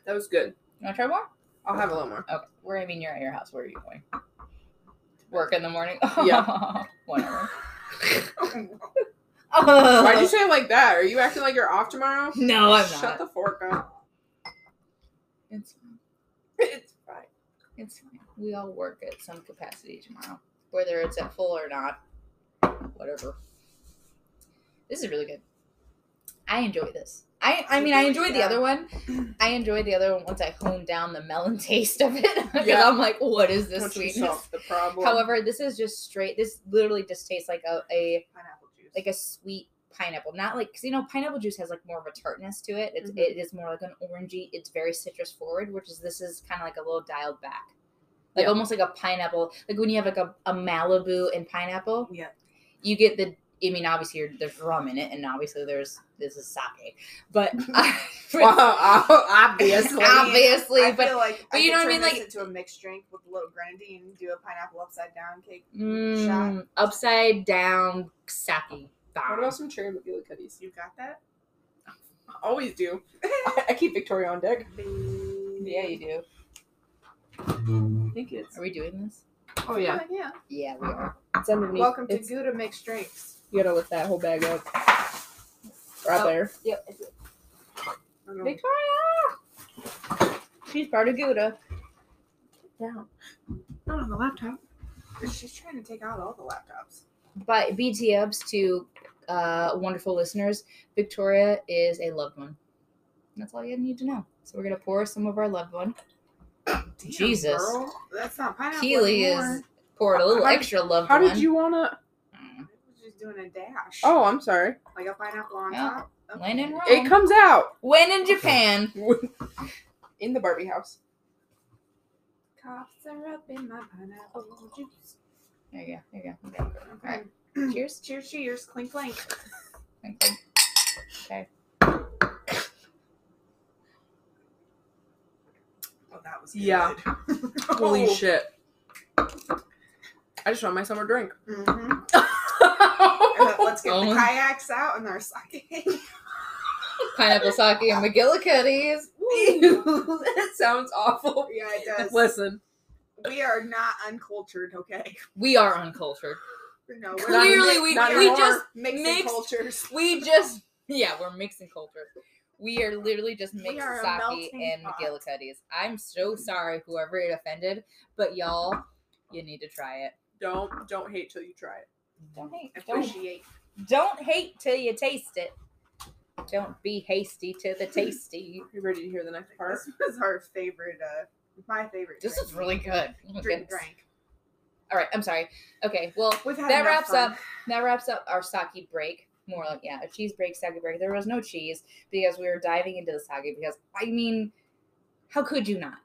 that was good. You wanna try more? I'll have a little more. Okay. Where I mean, you're at your house. Where are you going? Work in the morning. Oh, yeah. Whatever. Oh. Why'd you say it like that? Are you acting like you're off tomorrow? No, I'm Shut not. Shut the fork up. It's fine. It's fine. It's fine. We all work at some capacity tomorrow, whether it's at full or not. Whatever. This is really good. I enjoy this. I, I mean, I enjoyed the other one. I enjoyed the other one once I honed down the melon taste of it. Because yeah. I'm like, what is this Don't sweetness? The problem. However, this is just straight. This literally just tastes like a, a pineapple juice, like a sweet pineapple. Not like, because you know, pineapple juice has like more of a tartness to it. It's, mm-hmm. It is more like an orangey. It's very citrus forward, which is this is kind of like a little dialed back, like yeah. almost like a pineapple, like when you have like a, a Malibu and pineapple. Yeah, you get the. I mean, obviously, you're, there's rum in it, and obviously, there's this is sake. But I, well, obviously, obviously, I but, feel like but I you know what I mean. Like into a mixed drink with a little grenadine, do a pineapple upside down cake mm, shot, upside down sake. What about some cherry Magilla cookies? You got that? I always do. I, I keep Victoria on deck. Yeah, you do. I think it's. Are we doing this? Oh yeah, uh, yeah, yeah, we are. It's underneath. Welcome to Gouda Mixed Drinks. You gotta lift that whole bag up. Right oh, there. Yep. Victoria! She's part of Gouda. Down. Not on the laptop. She's trying to take out all the laptops. But B T Fs to uh, wonderful listeners, Victoria is a loved one. That's all you need to know. So we're gonna pour some of our loved one. Damn, Jesus. Girl. That's not pineapple. Keely is poured a little how, extra loved how one. How did you wanna? Doing a dash. Oh, I'm sorry. Like a pineapple on yeah. top. Okay. When in Rome. It comes out. When in Japan. In the Barbie house. Cops are up in my pineapple juice. There you go. There you go. Okay. Okay. All right. Cheers. Cheers. Cheers. Clink, clink. Clink, clink. Okay. Oh, that was good. Yeah. Holy oh. shit. I just want my summer drink. Mm-hmm. Let's get oh. the kayaks out and our sake. Pineapple sake and McGillicuddies. That sounds awful. Yeah, it does. Listen. We are not uncultured, okay? We are uncultured. No, we're Clearly, we, not we, we just mixing mixed, cultures. We just, yeah, we're mixing cultures. We are literally just mixing sake and pot. McGillicuddies. I'm so sorry, whoever it offended, but y'all, you need to try it. Don't, don't hate till you try it. Don't hate. Appreciate. Don't, don't hate till you taste it. Don't be hasty to the tasty. You ready to hear the next part? This is our favorite. Uh, my favorite. This drink. Is really good. Drink, drink. All right. I'm sorry. Okay. Well, that wraps fun. up. That wraps up our sake break. More like yeah, a cheese break, sake break. There was no cheese because we were diving into the sake. Because I mean, how could you not?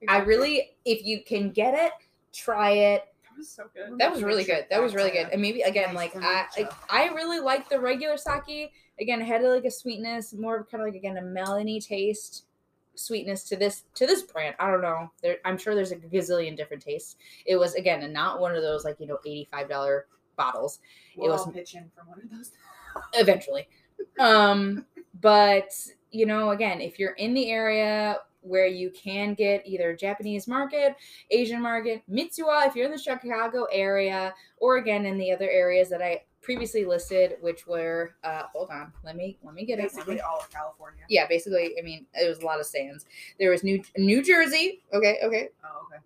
Exactly. I really, if you can get it, try it. Was so good. That was really good. That was really good. And maybe again, like I, like, I really like the regular sake. Again, it had like a sweetness, more of kind of like again a melony taste, sweetness to this to this brand. I don't know. There, I'm sure there's a gazillion different tastes. It was again, and not one of those like you know eighty-five dollars bottles. We'll it was pitch in for one of those eventually. Um, but you know, again, if you're in the area where you can get either Japanese market, Asian market, Mitsuwa, if you're in the Chicago area, or again, in the other areas that I previously listed, which were, uh, hold on, let me, let me get basically it. Basically all of California. Yeah, basically, I mean, it was a lot of sands. There was New New Jersey. Okay, okay. Oh, okay.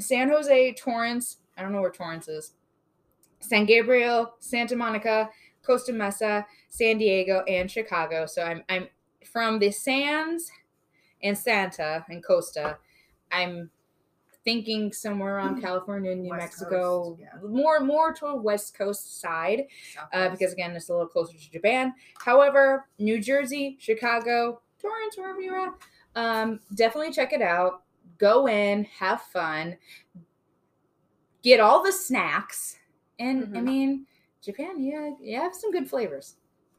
San Jose, Torrance. I don't know where Torrance is. San Gabriel, Santa Monica, Costa Mesa, San Diego, and Chicago. So I'm, I'm from the sands and Santa and Costa, I'm thinking somewhere around California, New West Mexico, Coast, yeah. more more toward West Coast side, uh, because again, it's a little closer to Japan. However, New Jersey, Chicago, Torrance, wherever you're at, um, definitely check it out. Go in, have fun, get all the snacks, and mm-hmm. I mean, Japan, yeah, you have some good flavors.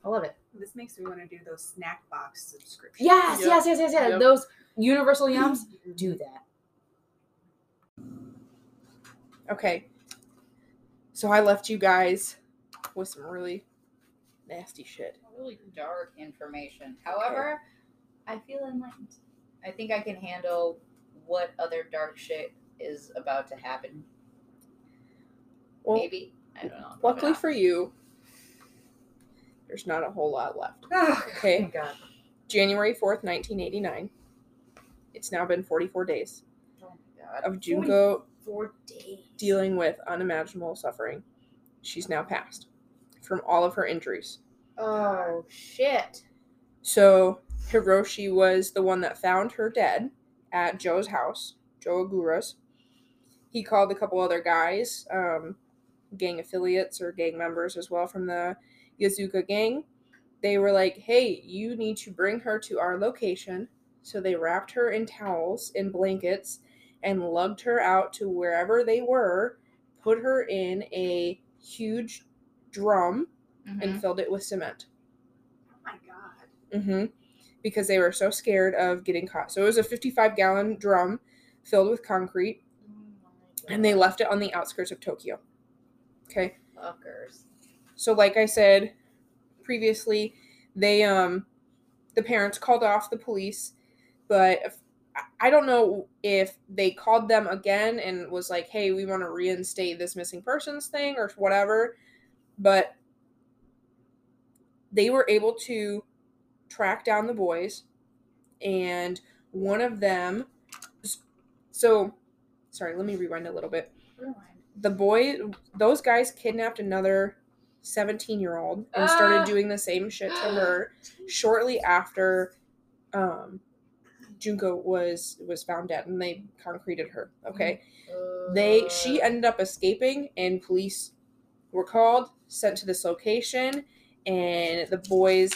I love it. This makes me want to do those snack box subscriptions. Yes, yep. yes, yes, yes, yes. Yep. Those universal yums, do that. Okay. So I left you guys with some really nasty shit. Really dark information. However, okay. I feel enlightened. I think I can handle what other dark shit is about to happen. Well, maybe. I don't know. Luckily for you, there's not a whole lot left. Oh, okay. Thank God. January fourth, nineteen eighty-nine. It's now been forty-four days oh my God. of Junko days. dealing with unimaginable suffering. She's now passed from all of her injuries. Oh, shit. So, Hiroshi was the one that found her dead at Joe's house, Jō Ogura's. He called a couple other guys, um, gang affiliates or gang members as well from the Yakuza gang. They were like, hey, you need to bring her to our location. So they wrapped her in towels and blankets and lugged her out to wherever they were, put her in a huge drum, mm-hmm. and filled it with cement. Oh, my God. Mm-hmm. Because they were so scared of getting caught. So it was a fifty-five gallon drum filled with concrete, oh, and they left it on the outskirts of Tokyo. Okay? Fuckers. So like I said previously, they, um, the parents called off the police, but if, I don't know if they called them again and was like, hey, we want to reinstate this missing persons thing or whatever, but they were able to track down the boys, and one of them, so, sorry, let me rewind a little bit. The boy, those guys kidnapped another seventeen-year-old and started ah. doing the same shit to her shortly after um, Junko was was found dead, and they concreted her, okay? Uh, they She ended up escaping, and police were called, sent to this location, and the boys,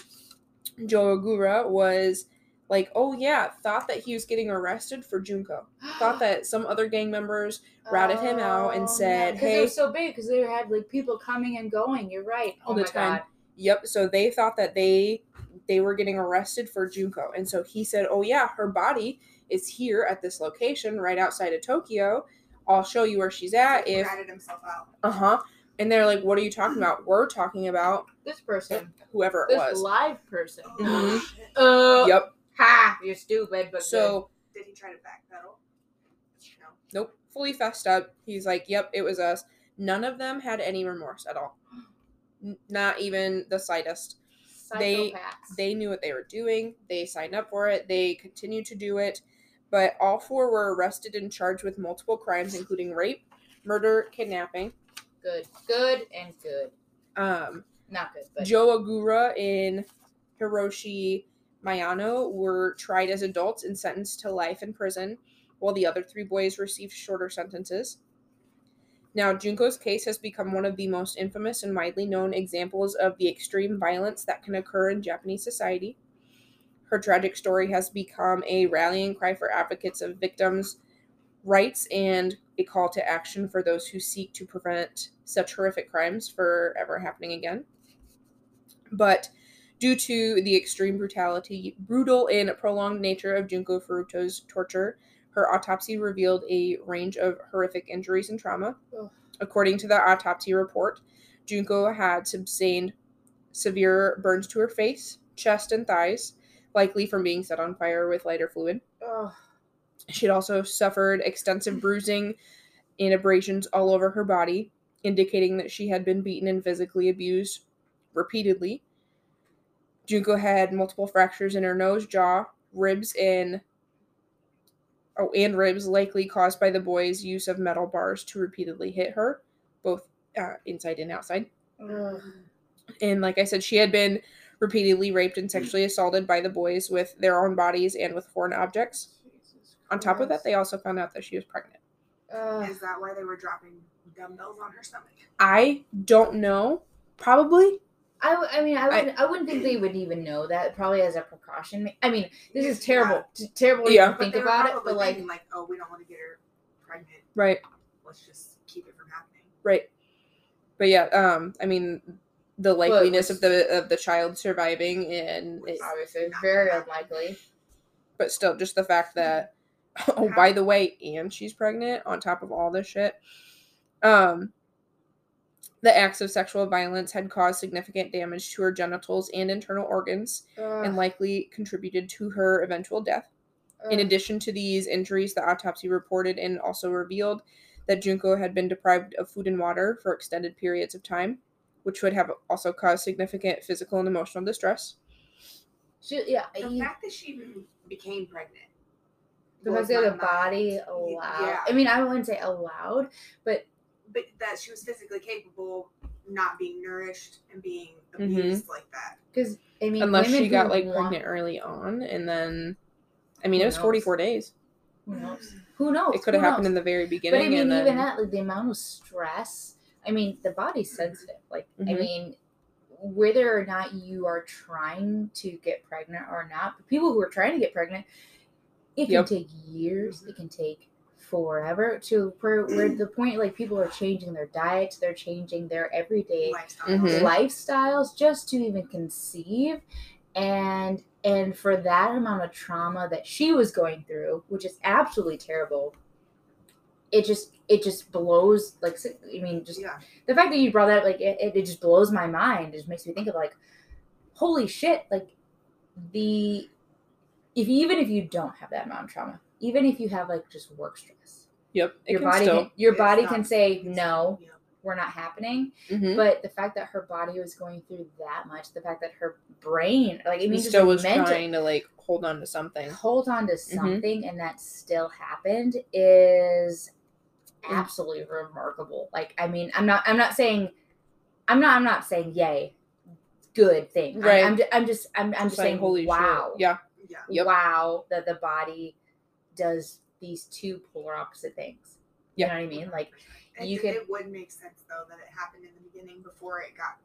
Jō Ogura, was like, oh yeah, thought that he was getting arrested for Junko. Thought that some other gang members ratted oh, him out and said, man, hey. It was so big because they had like people coming and going. You're right. All oh the my time. God. Yep. So they thought that they they were getting arrested for Junko. And so he said, oh yeah, her body is here at this location right outside of Tokyo. I'll show you where she's at. He if... ratted himself out. Uh-huh. And they're like, what are you talking about? We're talking about this person. Whoever it this was. This live person. Mm-hmm. Oh, uh, yep. Ha! You're stupid, but so good. Did he try to backpedal? No. Nope. Fully fessed up. He's like, yep, it was us. None of them had any remorse at all. Not even the slightest. Psychopaths. They they knew what they were doing. They signed up for it. They continued to do it. But all four were arrested and charged with multiple crimes, including rape, murder, kidnapping. Good. Good and good. Um, Not good, but... Jō Ogura and Hiroshi Miyano were tried as adults and sentenced to life in prison, while the other three boys received shorter sentences. Now, Junko's case has become one of the most infamous and widely known examples of the extreme violence that can occur in Japanese society. Her tragic story has become a rallying cry for advocates of victims' rights and a call to action for those who seek to prevent such horrific crimes from ever happening again. But due to the extreme brutality, brutal and prolonged nature of Junko Furuta's torture, her autopsy revealed a range of horrific injuries and trauma. Ugh. According to the autopsy report, Junko had sustained severe burns to her face, chest, and thighs, likely from being set on fire with lighter fluid. Ugh. She'd also suffered extensive bruising and abrasions all over her body, indicating that she had been beaten and physically abused repeatedly. Junko had multiple fractures in her nose, jaw, ribs, and oh, and ribs, likely caused by the boys' use of metal bars to repeatedly hit her, both uh, inside and outside. Ugh. And like I said, she had been repeatedly raped and sexually assaulted by the boys with their own bodies and with foreign objects. On top of that, they also found out that she was pregnant. Uh, Is that why they were dropping dumbbells on her stomach? I don't know. Probably. I, I mean, I wouldn't, I, I wouldn't think they would even know that, probably as a precaution. I mean, this is terrible. Yeah. Terrible yeah. to think about it, but like, like, oh, we don't want to get her pregnant. Right. Let's just keep it from happening. Right. But yeah, um, I mean, the likeliness of the of the child surviving, and it, obviously very unlikely. But still, just the fact that, oh, by the way, and she's pregnant on top of all this shit. Um. The acts of sexual violence had caused significant damage to her genitals and internal organs, Ugh. and likely contributed to her eventual death. Ugh. In addition to these injuries, the autopsy reported and also revealed that Junko had been deprived of food and water for extended periods of time, which would have also caused significant physical and emotional distress. She, yeah, the you, fact that she became pregnant. Because of the body allowed. Yeah. I mean, I wouldn't say allowed, but... But that she was physically capable of not being nourished and being abused mm-hmm. like that. Because, I mean... Unless she got, like, want... pregnant early on, and then... I mean, Who it was knows? forty-four days. Who knows? Who knows? It could have happened in the very beginning. But, I mean, and even then... that, like, the amount of stress... I mean, the body's sensitive. Like, mm-hmm. I mean... whether or not you are trying to get pregnant or not, but people who are trying to get pregnant, it can yep. take years. It can take forever to where, where the point, like, people are changing their diets, they're changing their everyday lifestyles, mm-hmm. lifestyles just to even conceive. And, and for that amount of trauma that she was going through, which is absolutely terrible, it just, it just blows, like, I mean, just yeah. the fact that you brought that, like, it, it just blows my mind. It just makes me think of, like, holy shit, like, the, if even if you don't have that amount of trauma, even if you have, like, just work stress. Yep. It your can body still, can, your body not, can say, no, yeah. we're not happening. Mm-hmm. But the fact that her body was going through that much, the fact that her brain, like, it means she still was mental, trying to, like, hold on to something. Hold on to something, mm-hmm. and that still happened is... absolutely remarkable. Like, I mean, I'm not, I'm not saying, I'm not, I'm not saying, yay, good thing. Right. I'm, I'm, just, I'm just, I'm, I'm just saying, saying holy wow. Shit. Yeah. Yeah. Yep. Wow. That the body does these two polar opposite things. You yeah. know what I mean? Like, and you could. It would make sense though that it happened in the beginning before it got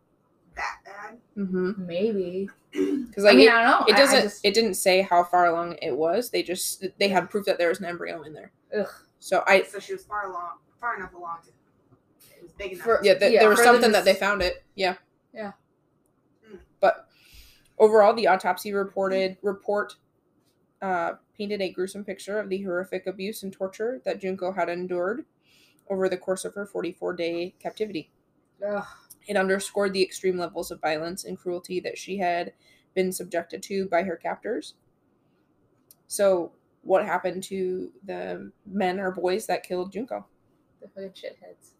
that bad. Mm-hmm. Maybe. Because like, I mean, it, I don't know. It doesn't. I, I just, it didn't say how far along it was. They just they had proof that there was an embryo in there. Ugh. So I. So she was far along, far enough along to. It was big enough. For, yeah, th- yeah, there was something just, that they found it. Yeah. Yeah. Mm. But overall, the autopsy reported report uh, painted a gruesome picture of the horrific abuse and torture that Junko had endured over the course of her forty-four day captivity. Ugh. It underscored the extreme levels of violence and cruelty that she had been subjected to by her captors. So. What happened to the men or boys that killed Junko? The hood shitheads.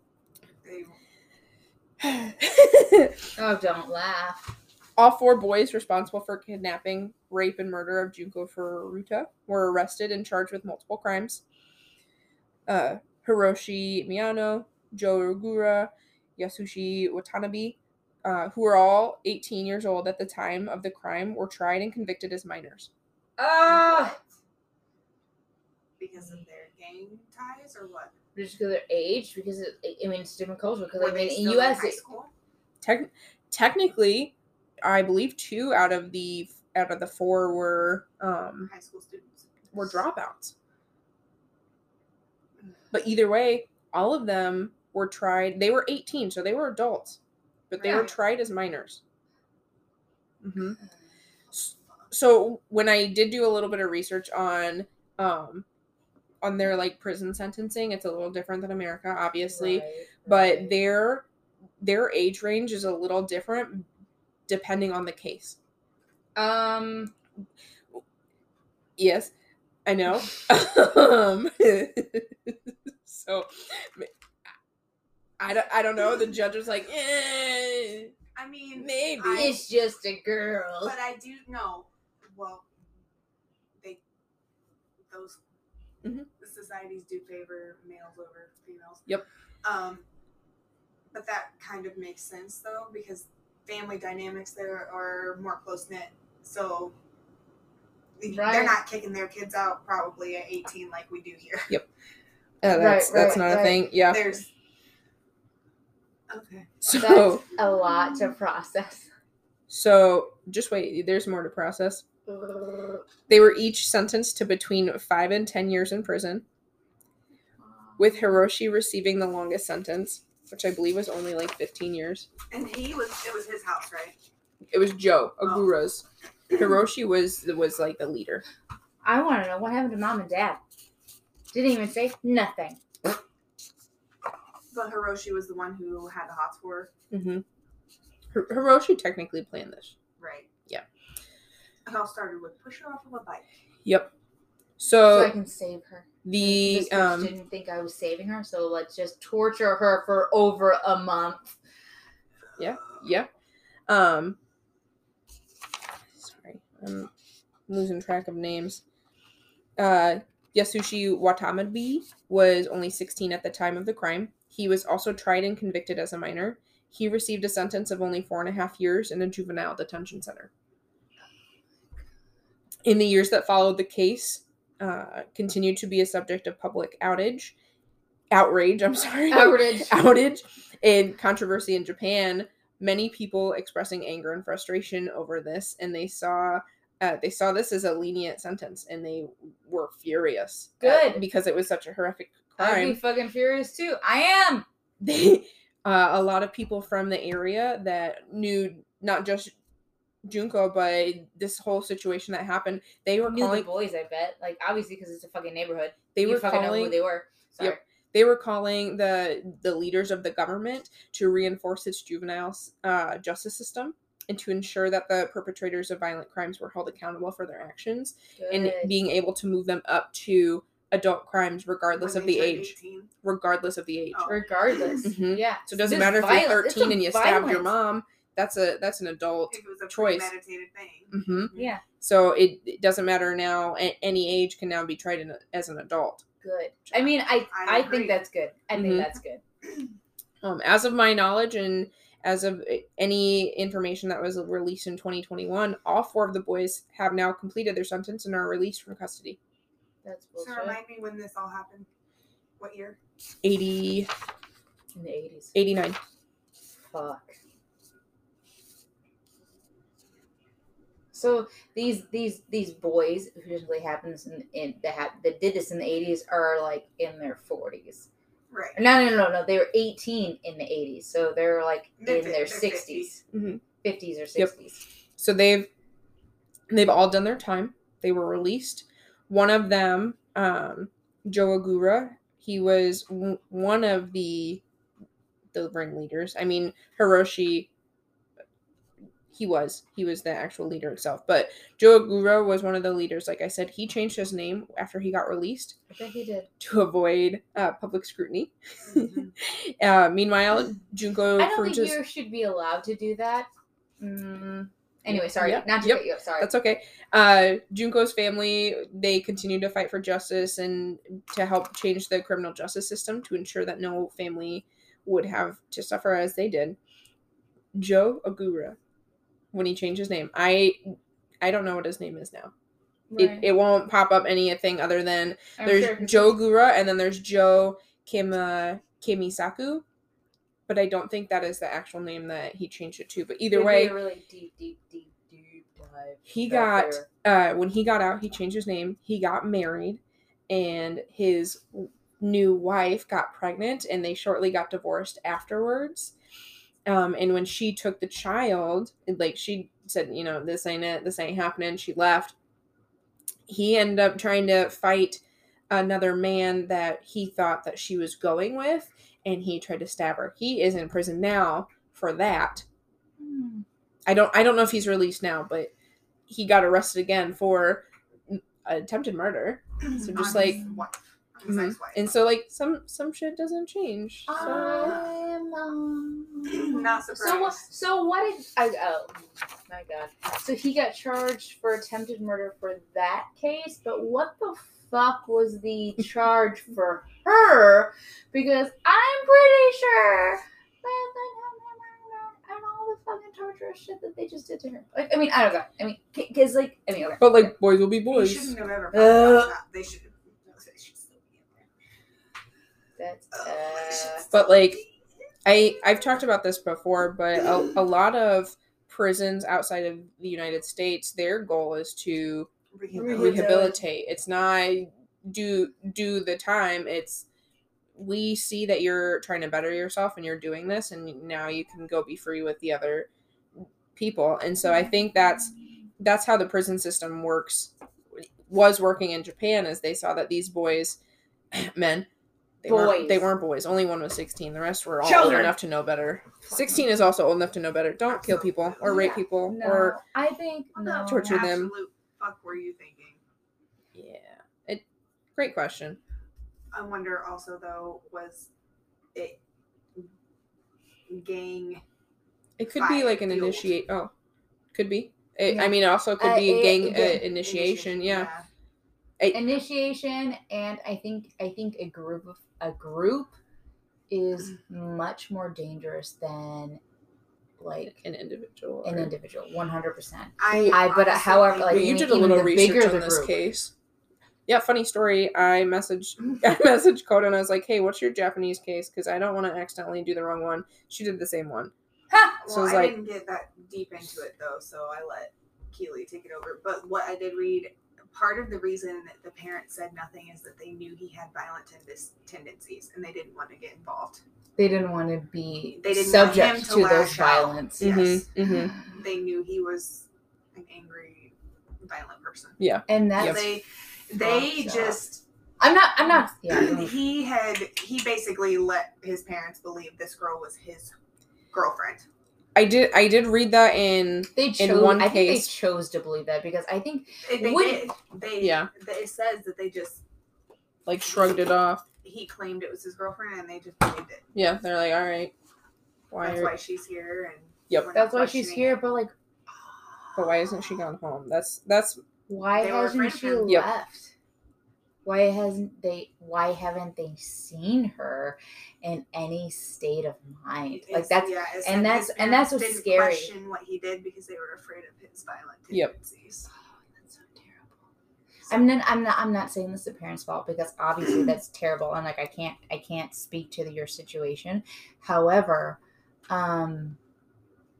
Oh, don't laugh. All four boys responsible for kidnapping, rape, and murder of Junko Furuta were arrested and charged with multiple crimes. Uh, Hiroshi Miyano, Jō Ogura, Yasushi Watanabe, uh, who were all eighteen years old at the time of the crime, were tried and convicted as minors. Ah! Uh, Because of their gang ties, or what? Just because of their age? Because, it, I mean, it's different culture. Because, I mean, in the U S, it's... Te- technically, I believe two out of the out of the four were... Um, high school students. Were dropouts. But either way, all of them were tried... They were eighteen, so they were adults. But they right. were tried as minors. Mm-hmm. So, when I did do a little bit of research on... um. on their, like, prison sentencing, it's a little different than America, obviously. Right, right. But their their age range is a little different depending on the case. Um, yes, I know. um, so, I don't, I don't know. The judge was like, eh, I mean, maybe I, it's just a girl. But I do know. Well, they those. Mm-hmm. The societies do favor males over females. Yep. Um, but that kind of makes sense, though, because family dynamics there are more close-knit. So right. they're not kicking their kids out probably at eighteen like we do here. Yep. Yeah, that's right, that's right, not right. a thing. Yeah. There's... Okay. So that's a lot to process. So just wait. There's more to process. They were each sentenced to between five and ten years in prison, with Hiroshi receiving the longest sentence, which I believe was only like fifteen years. And he was, it was his house, right? It was Jō Ogura's. Oh. Hiroshi was, was like the leader. I want to know what happened to mom and dad. Didn't even say nothing. But Hiroshi was the one who had the hots for her. Mm-hmm. H- Hiroshi technically planned this. Right. It all started with push her off of a bike. Yep. So, so I can save her. The this um, bitch didn't think I was saving her, so let's just torture her for over a month. Yeah, yeah. Um, sorry, I'm losing track of names. Uh, Yasushi Watanabe was only sixteen at the time of the crime. He was also tried and convicted as a minor. He received a sentence of only four and a half years in a juvenile detention center. In the years that followed, the case uh, continued to be a subject of public outrage, outrage, I'm sorry, outrage, outrage, and controversy in Japan. Many people expressing anger and frustration over this, and they saw uh, they saw this as a lenient sentence, and they were furious. Good, at, because it was such a horrific crime. I'd be fucking furious too. I am. They, uh, a lot of people from the area that knew not just Junko, but this whole situation that happened, they were knew calling the boys. I bet, like obviously, because it's a fucking neighborhood. They you were fucking calling, know who they were. Sorry. Yep. They were calling the the leaders of the government to reinforce its juvenile uh, justice system and to ensure that the perpetrators of violent crimes were held accountable for their actions. Good. And being able to move them up to adult crimes regardless of the age. eighteen Regardless of the age. Oh. Regardless. Mm-hmm. Yeah. So it doesn't this matter if you're thirteen and you violence. stabbed your mom. That's a that's an adult it was a choice. Premeditated thing. Mm-hmm. Yeah. So it, it doesn't matter now. Any age can now be tried in, as an adult. Good. I mean, I I, I think that's good. I mm-hmm. think that's good. Um, as of my knowledge and as of any information that was released in twenty twenty-one, all four of the boys have now completed their sentence and are released from custody. That's bullshit. So remind me when this all happened. What year? eighty In the eighties. eighty-nine Fuck. So these these these boys who usually happens in, in that ha- that did this in the eighties are like in their forties, right? No, no, no, no. They were eighteen in the eighties, so they're like in they're their sixties, fifties or sixties. Yep. So they've they've all done their time. They were released. One of them, um, Jō Ogura, he was w- one of the the ringleaders. I mean, Hiroshi. He was. He was the actual leader itself. But Jō Ogura was one of the leaders. Like I said, he changed his name after he got released. I bet he did. To avoid uh, public scrutiny. Mm-hmm. uh, meanwhile, Junko... I don't think just... you should be allowed to do that. Mm. Anyway, sorry. Yep. Not to yep. cut you up. Sorry. That's okay. Uh, Junko's family, they continue to fight for justice and to help change the criminal justice system to ensure that no family would have to suffer as they did. Jō Ogura. When he changed his name. I I don't know what his name is now. Right. It it won't pop up anything other than I'm there's sure. Jō Ogura and then there's Joe Kima Kimisaku. But I don't think that is the actual name that he changed it to. But either It'd way, a really deep, deep, deep, deep dive. He got uh, when he got out, he changed his name. He got married and his new wife got pregnant and they shortly got divorced afterwards. Um, and when she took the child, like she said, you know, this ain't it, this ain't happening. She left. He ended up trying to fight another man that he thought that she was going with, and he tried to stab her. He is in prison now for that. Mm. I don't, I don't know if he's released now, but he got arrested again for attempted murder. So just like. Mm-hmm. And so, like, some, some shit doesn't change. So. I'm um, not surprised. So, so what did... I, oh, my God. So he got charged for attempted murder for that case, but what the fuck was the charge for her? Because I'm pretty sure... fucking torturous shit that they just did to her. Like, I mean, I don't know. I mean, because, like... I mean, okay. But, like, boys will be boys. They shouldn't have ever uh, that. They should That's, uh... But like, I I've talked about this before, but a, a lot of prisons outside of the United States, their goal is to rehabilitate. rehabilitate. It's not do do the time. It's we see that you're trying to better yourself and you're doing this, and now you can go be free with the other people. And so I think that's that's how the prison system works. Was working in Japan as they saw that these boys, men. They, boys. Weren't, they weren't boys. Only one was sixteen. The rest were all Children. old enough to know better. sixteen is also old enough to know better. Don't kill people or rape people no, or I think no. torture them. Absolute fuck were you thinking? Yeah. It, Great question. I wonder also, though, was it gang? It could be like an initiate. Oh, could be. It, yeah. I mean, it also could uh, be a gang uh, initiation. Yeah. yeah. I, initiation, and I think I think a group of, a group is much more dangerous than like an individual. An individual, one hundred percent. I, I but honestly, however, like you did a little research on this case. Yeah, funny story. I messaged I messaged Koda and I was like, "Hey, what's your Japanese case? Because I don't want to accidentally do the wrong one." She did the same one. Huh. So well, I, was I like, didn't get that deep into it though, so I let Keely take it over. But what I did read. Part of the reason that the parents said nothing is that they knew he had violent tend- tendencies, and they didn't want to get involved. They didn't want to be they didn't subject want him to, to those violence. Yes. Mm-hmm. Mm-hmm. They knew he was an angry, violent person. Yeah, and that yep. they they oh, just I'm not I'm not yeah he had he basically let his parents believe this girl was his girlfriend. I did. I did read that in they chose, in one I case. I think they chose to believe that because I think it, they, when, they, they yeah. They, it says that they just like shrugged it off. He claimed it was his girlfriend, and they just believed it. Yeah, they're like, all right, why that's are... why she's here, and yep, that's why she's here. But like, but why isn't she gone home? That's that's why hasn't she left? Yep. Why hasn't they? Why haven't they seen her in any state of mind? Like that's yeah, and that's and that's what's scary. Question what he did because they were afraid of his violent tendencies. Yep. Oh, that's so terrible. So, I'm not. I'm not. I'm not saying this is the parents' fault because obviously that's terrible and like I can't. I can't speak to the, your situation. However, um,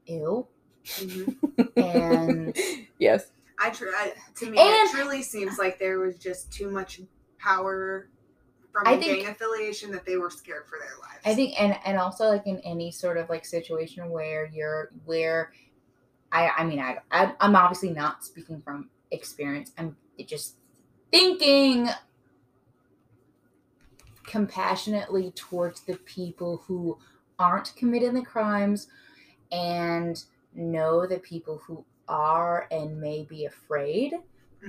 ew, mm-hmm. and yes. I, tr- I to me and, it truly seems like there was just too much power from I a think, gang affiliation that they were scared for their lives. I think and, and also like in any sort of like situation where you're where I I mean I, I I'm obviously not speaking from experience. I'm just thinking compassionately towards the people who aren't committing the crimes and know the people who are and may be afraid,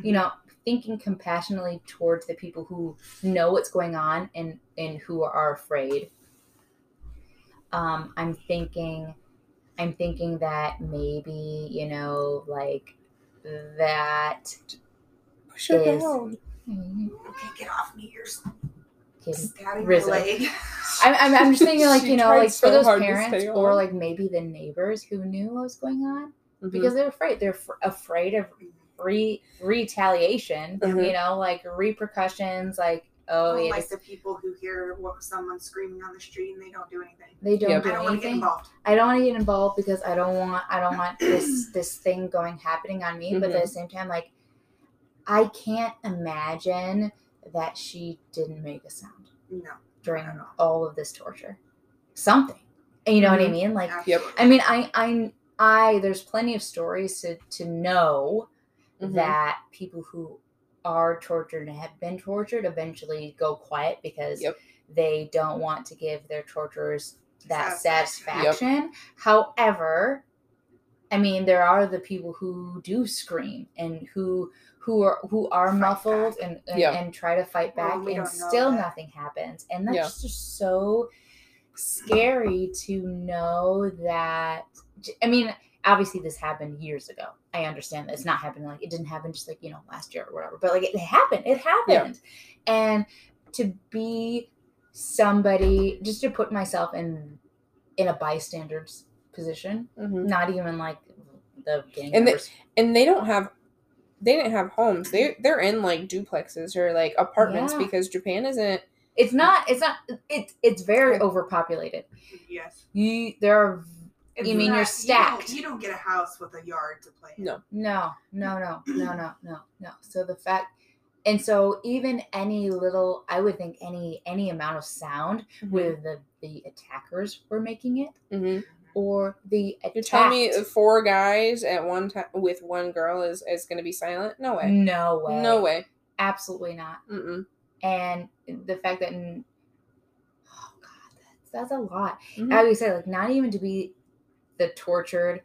you know, thinking compassionately towards the people who know what's going on and, and who are afraid. Um, I'm thinking, I'm thinking that maybe, you know, like that push her is, down. Okay, get off me, you're stabbing my leg. I'm, I'm, I'm just thinking like, you know, like so for those parents or like maybe the neighbors who knew what was going on. Because they're afraid. They're f- afraid of re- retaliation, mm-hmm. you know, like repercussions, like, oh, yeah. Like the people who hear what someone screaming on the street and they don't do anything. They don't yep. do I don't anything. want to get involved. I don't want to get involved because I don't want, I don't want this, this thing going, happening on me. Mm-hmm. But at the same time, like, I can't imagine that she didn't make a sound. No. During all of this torture. Something. You know mm-hmm. what I mean? Like, yep. I mean, I, I, I there's plenty of stories to, to know mm-hmm. that people who are tortured and have been tortured eventually go quiet because yep. they don't want to give their torturers that satisfaction. satisfaction. Yep. However, I mean there are the people who do scream and who who are who are fight muffled and and, yep. and try to fight back well, we and still that. nothing happens. And that's yep. just so scary to know that. I mean, obviously this happened years ago. I understand that it's not happening. Like it didn't happen just like, you know, last year or whatever, but like it happened, it happened. Yeah. And to be somebody, just to put myself in, in a bystander's position, mm-hmm. not even like the gang and members. They, and they don't have, they didn't have homes. They, they're in like duplexes or like apartments yeah. because Japan isn't. It's not, it's not, it's, it's very overpopulated. Yes. You, there are It's you mean not, you're stacked? You don't, you don't get a house with a yard to play in. No, no, no, no, no, no, no, no. So the fact, and so even any little, I would think any any amount of sound mm-hmm. whether the the attackers were making it, mm-hmm. or the attacked. You're telling me four guys at one time with one girl is is going to be silent? No way. No way. No way. Absolutely not. Mm-mm. And the fact that, oh God, that's that's a lot. Mm-hmm. I would say like not even to be. The tortured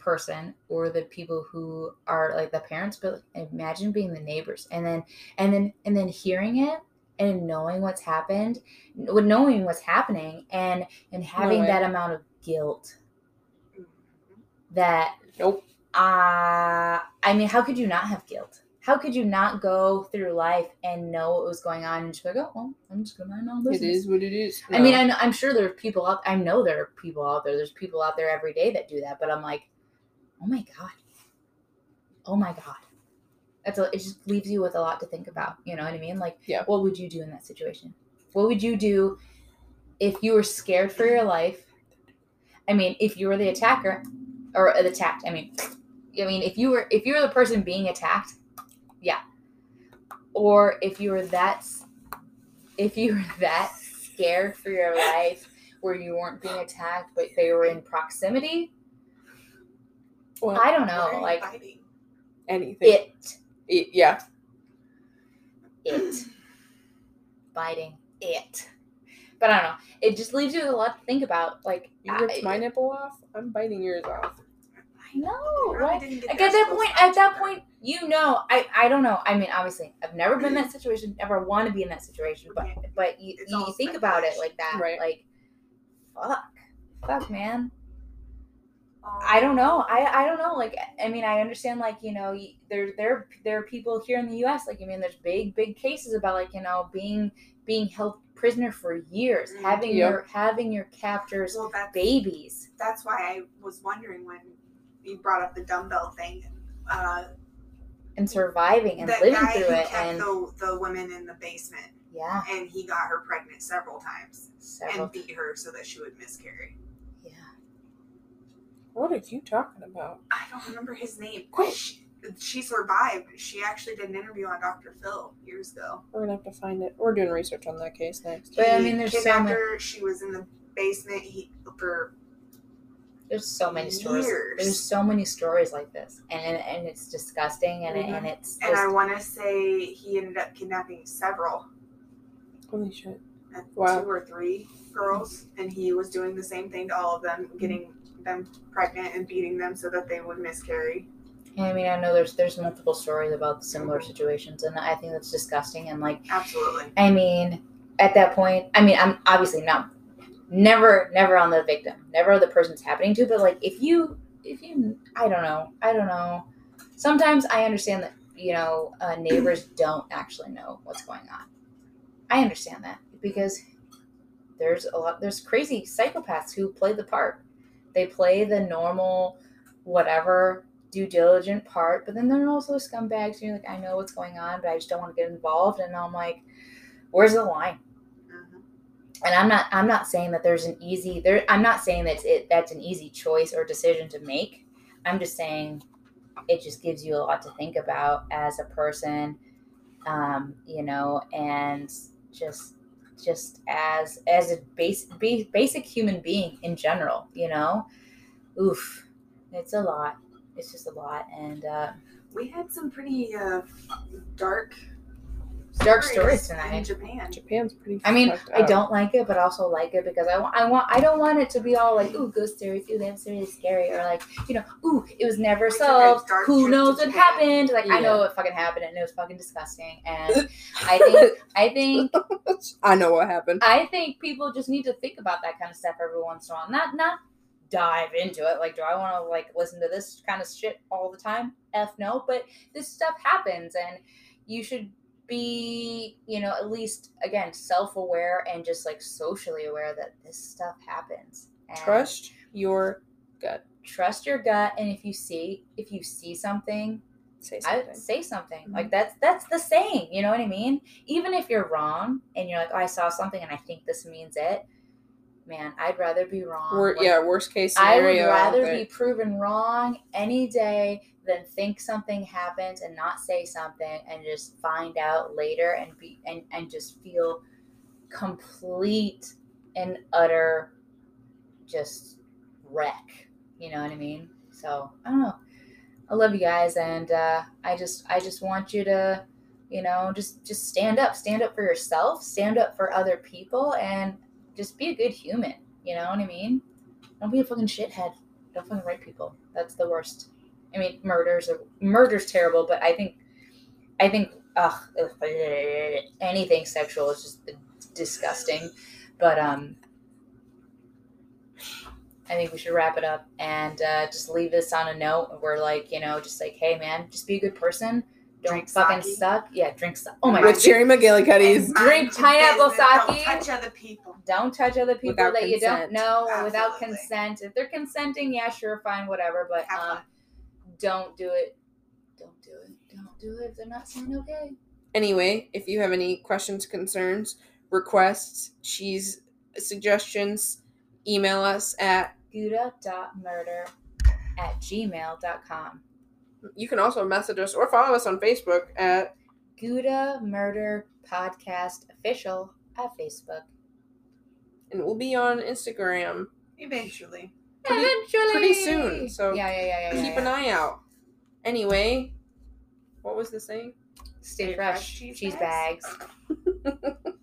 person or the people who are like the parents, but imagine being the neighbors and then and then and then hearing it and knowing what's happened, knowing what's happening and and having no that amount of guilt that nope. Uh, I mean, how could you not have guilt? How could you not go through life and know what was going on and just be like, oh, well, I'm just going to mind my own business. It is what it is. No. I mean, I know, I'm sure there are people out I know there are people out there. There's people out there every day that do that. But I'm like, oh, my God. Oh, my God. That's a, it just leaves you with a lot to think about. You know what I mean? Like, yeah. What would you do in that situation? What would you do if you were scared for your life? I mean, if you were the attacker or the attacked. I mean, I mean, if you were if you were the person being attacked. Yeah. Or if you were that if you were that scared for your life where you weren't being attacked but they were in proximity. Well, I don't know, like fighting? Anything. It. it yeah. It. Biting it. But I don't know. It just leaves you with a lot to think about. Like, you ripped my nipple off, I'm biting yours off. I know. Right? Like, at that point, at that point, you know, I, I don't know. I mean, obviously, I've never been in that situation, never want to be in that situation, but but you, you think about it like that. Right. Like, fuck. Fuck, man. Um, I don't know. I, I don't know. Like, I mean, I understand, like, you know, there, there, there are people here in the U S, like, I mean, there's big, big cases about, like, you know, being being held prisoner for years, mm, having yep. your having your captors well, that's, babies. That's why I was wondering when you brought up the dumbbell thing. Uh, and surviving and living through it. And the, the women in the basement. Yeah. And he got her pregnant several times. Several. And beat her so that she would miscarry. Yeah. What are you talking about? I don't remember his name. Quick. She, she survived. She actually did an interview on Doctor Phil years ago. We're going to have to find it. We're doing research on that case next. But, he, I mean, there's so many. She was in the basement he, for... There's so many stories. Years. There's so many stories like this, and and, and it's disgusting, and mm-hmm. and it's. Just... And I want to say he ended up kidnapping several. Holy shit! Wow. Two or three girls, and he was doing the same thing to all of them, getting them pregnant and beating them so that they would miscarry. I mean, I know there's there's multiple stories about similar situations, and I think that's disgusting. And like, absolutely. I mean, at that point, I mean, I'm obviously not. Never, never on the victim. Never the person's happening to. But like, if you, if you, I don't know, I don't know. Sometimes I understand that you know uh, neighbors don't actually know what's going on. I understand that because there's a lot, there's crazy psychopaths who play the part. They play the normal, whatever due diligent part, but then there are also scumbags. And you're like, I know what's going on, but I just don't want to get involved. And I'm like, where's the line? And I'm not. I'm not saying that there's an easy. There. I'm not saying that it. That's an easy choice or decision to make. I'm just saying, it just gives you a lot to think about as a person, um, you know, and just, just as as a base, base basic human being in general, you know. Oof, it's a lot. It's just a lot, and uh, we had some pretty uh, dark. Dark stories tonight. In Japan. Japan's pretty. I mean, I don't like it, but also like it because I want, I want, I don't want it to be all like, ooh, ghost stories, ooh, that's really scary, or like, you know, ooh, it was never solved. Who knows what happened? Like, yeah. I know what fucking happened, and it was fucking disgusting. And I think, I think, I know what happened. I think people just need to think about that kind of stuff every once in a while. Not, not dive into it. Like, do I want to like listen to this kind of shit all the time? F no. But this stuff happens, and you should. Be, you know, at least, again, self-aware and just, like, socially aware that this stuff happens. And trust your gut. Trust your gut, and if you see, if you see something, say something. I, say something. Mm-hmm. Like, that's that's the saying, you know what I mean? Even if you're wrong, and you're like, oh, I saw something, and I think this means it, man, I'd rather be wrong. Or, like, yeah, worst case scenario. I would rather but... be proven wrong any day than think something happens and not say something and just find out later and be and, and just feel complete and utter just wreck. You know what I mean? So I don't know. I love you guys, and uh, I just I just want you to, you know, just just stand up, stand up for yourself, stand up for other people, and just be a good human. You know what I mean? Don't be a fucking shithead. don't fucking rape people. That's the worst. I mean, murders are, murder's terrible, but I think, I think, ugh, anything sexual is just disgusting. But um, I think we should wrap it up and uh, just leave this on a note. We're like, you know, just like, hey man, just be a good person. Don't drink fucking sake. Suck. Yeah, drink sake. Oh my god. With Cherry McGillicuddy's. Drink pineapple sake. Don't touch other people. Don't touch other people without that consent. You don't know. Absolutely. Without consent. If they're consenting, yeah, sure, fine, whatever. But um, don't do it. Don't do it. Don't do it if they're not saying okay. Anyway, if you have any questions, concerns, requests, cheese suggestions, email us at gouda dot murder at gmail dot com. You can also message us or follow us on Facebook at Gouda Murder Podcast Official at Facebook. And we'll be on Instagram. Eventually. Pretty, Eventually. Pretty soon. So yeah, yeah, yeah, yeah, keep yeah, an yeah. eye out. Anyway, what was the saying? Stay, Stay fresh. fresh. Cheese, cheese bags. bags.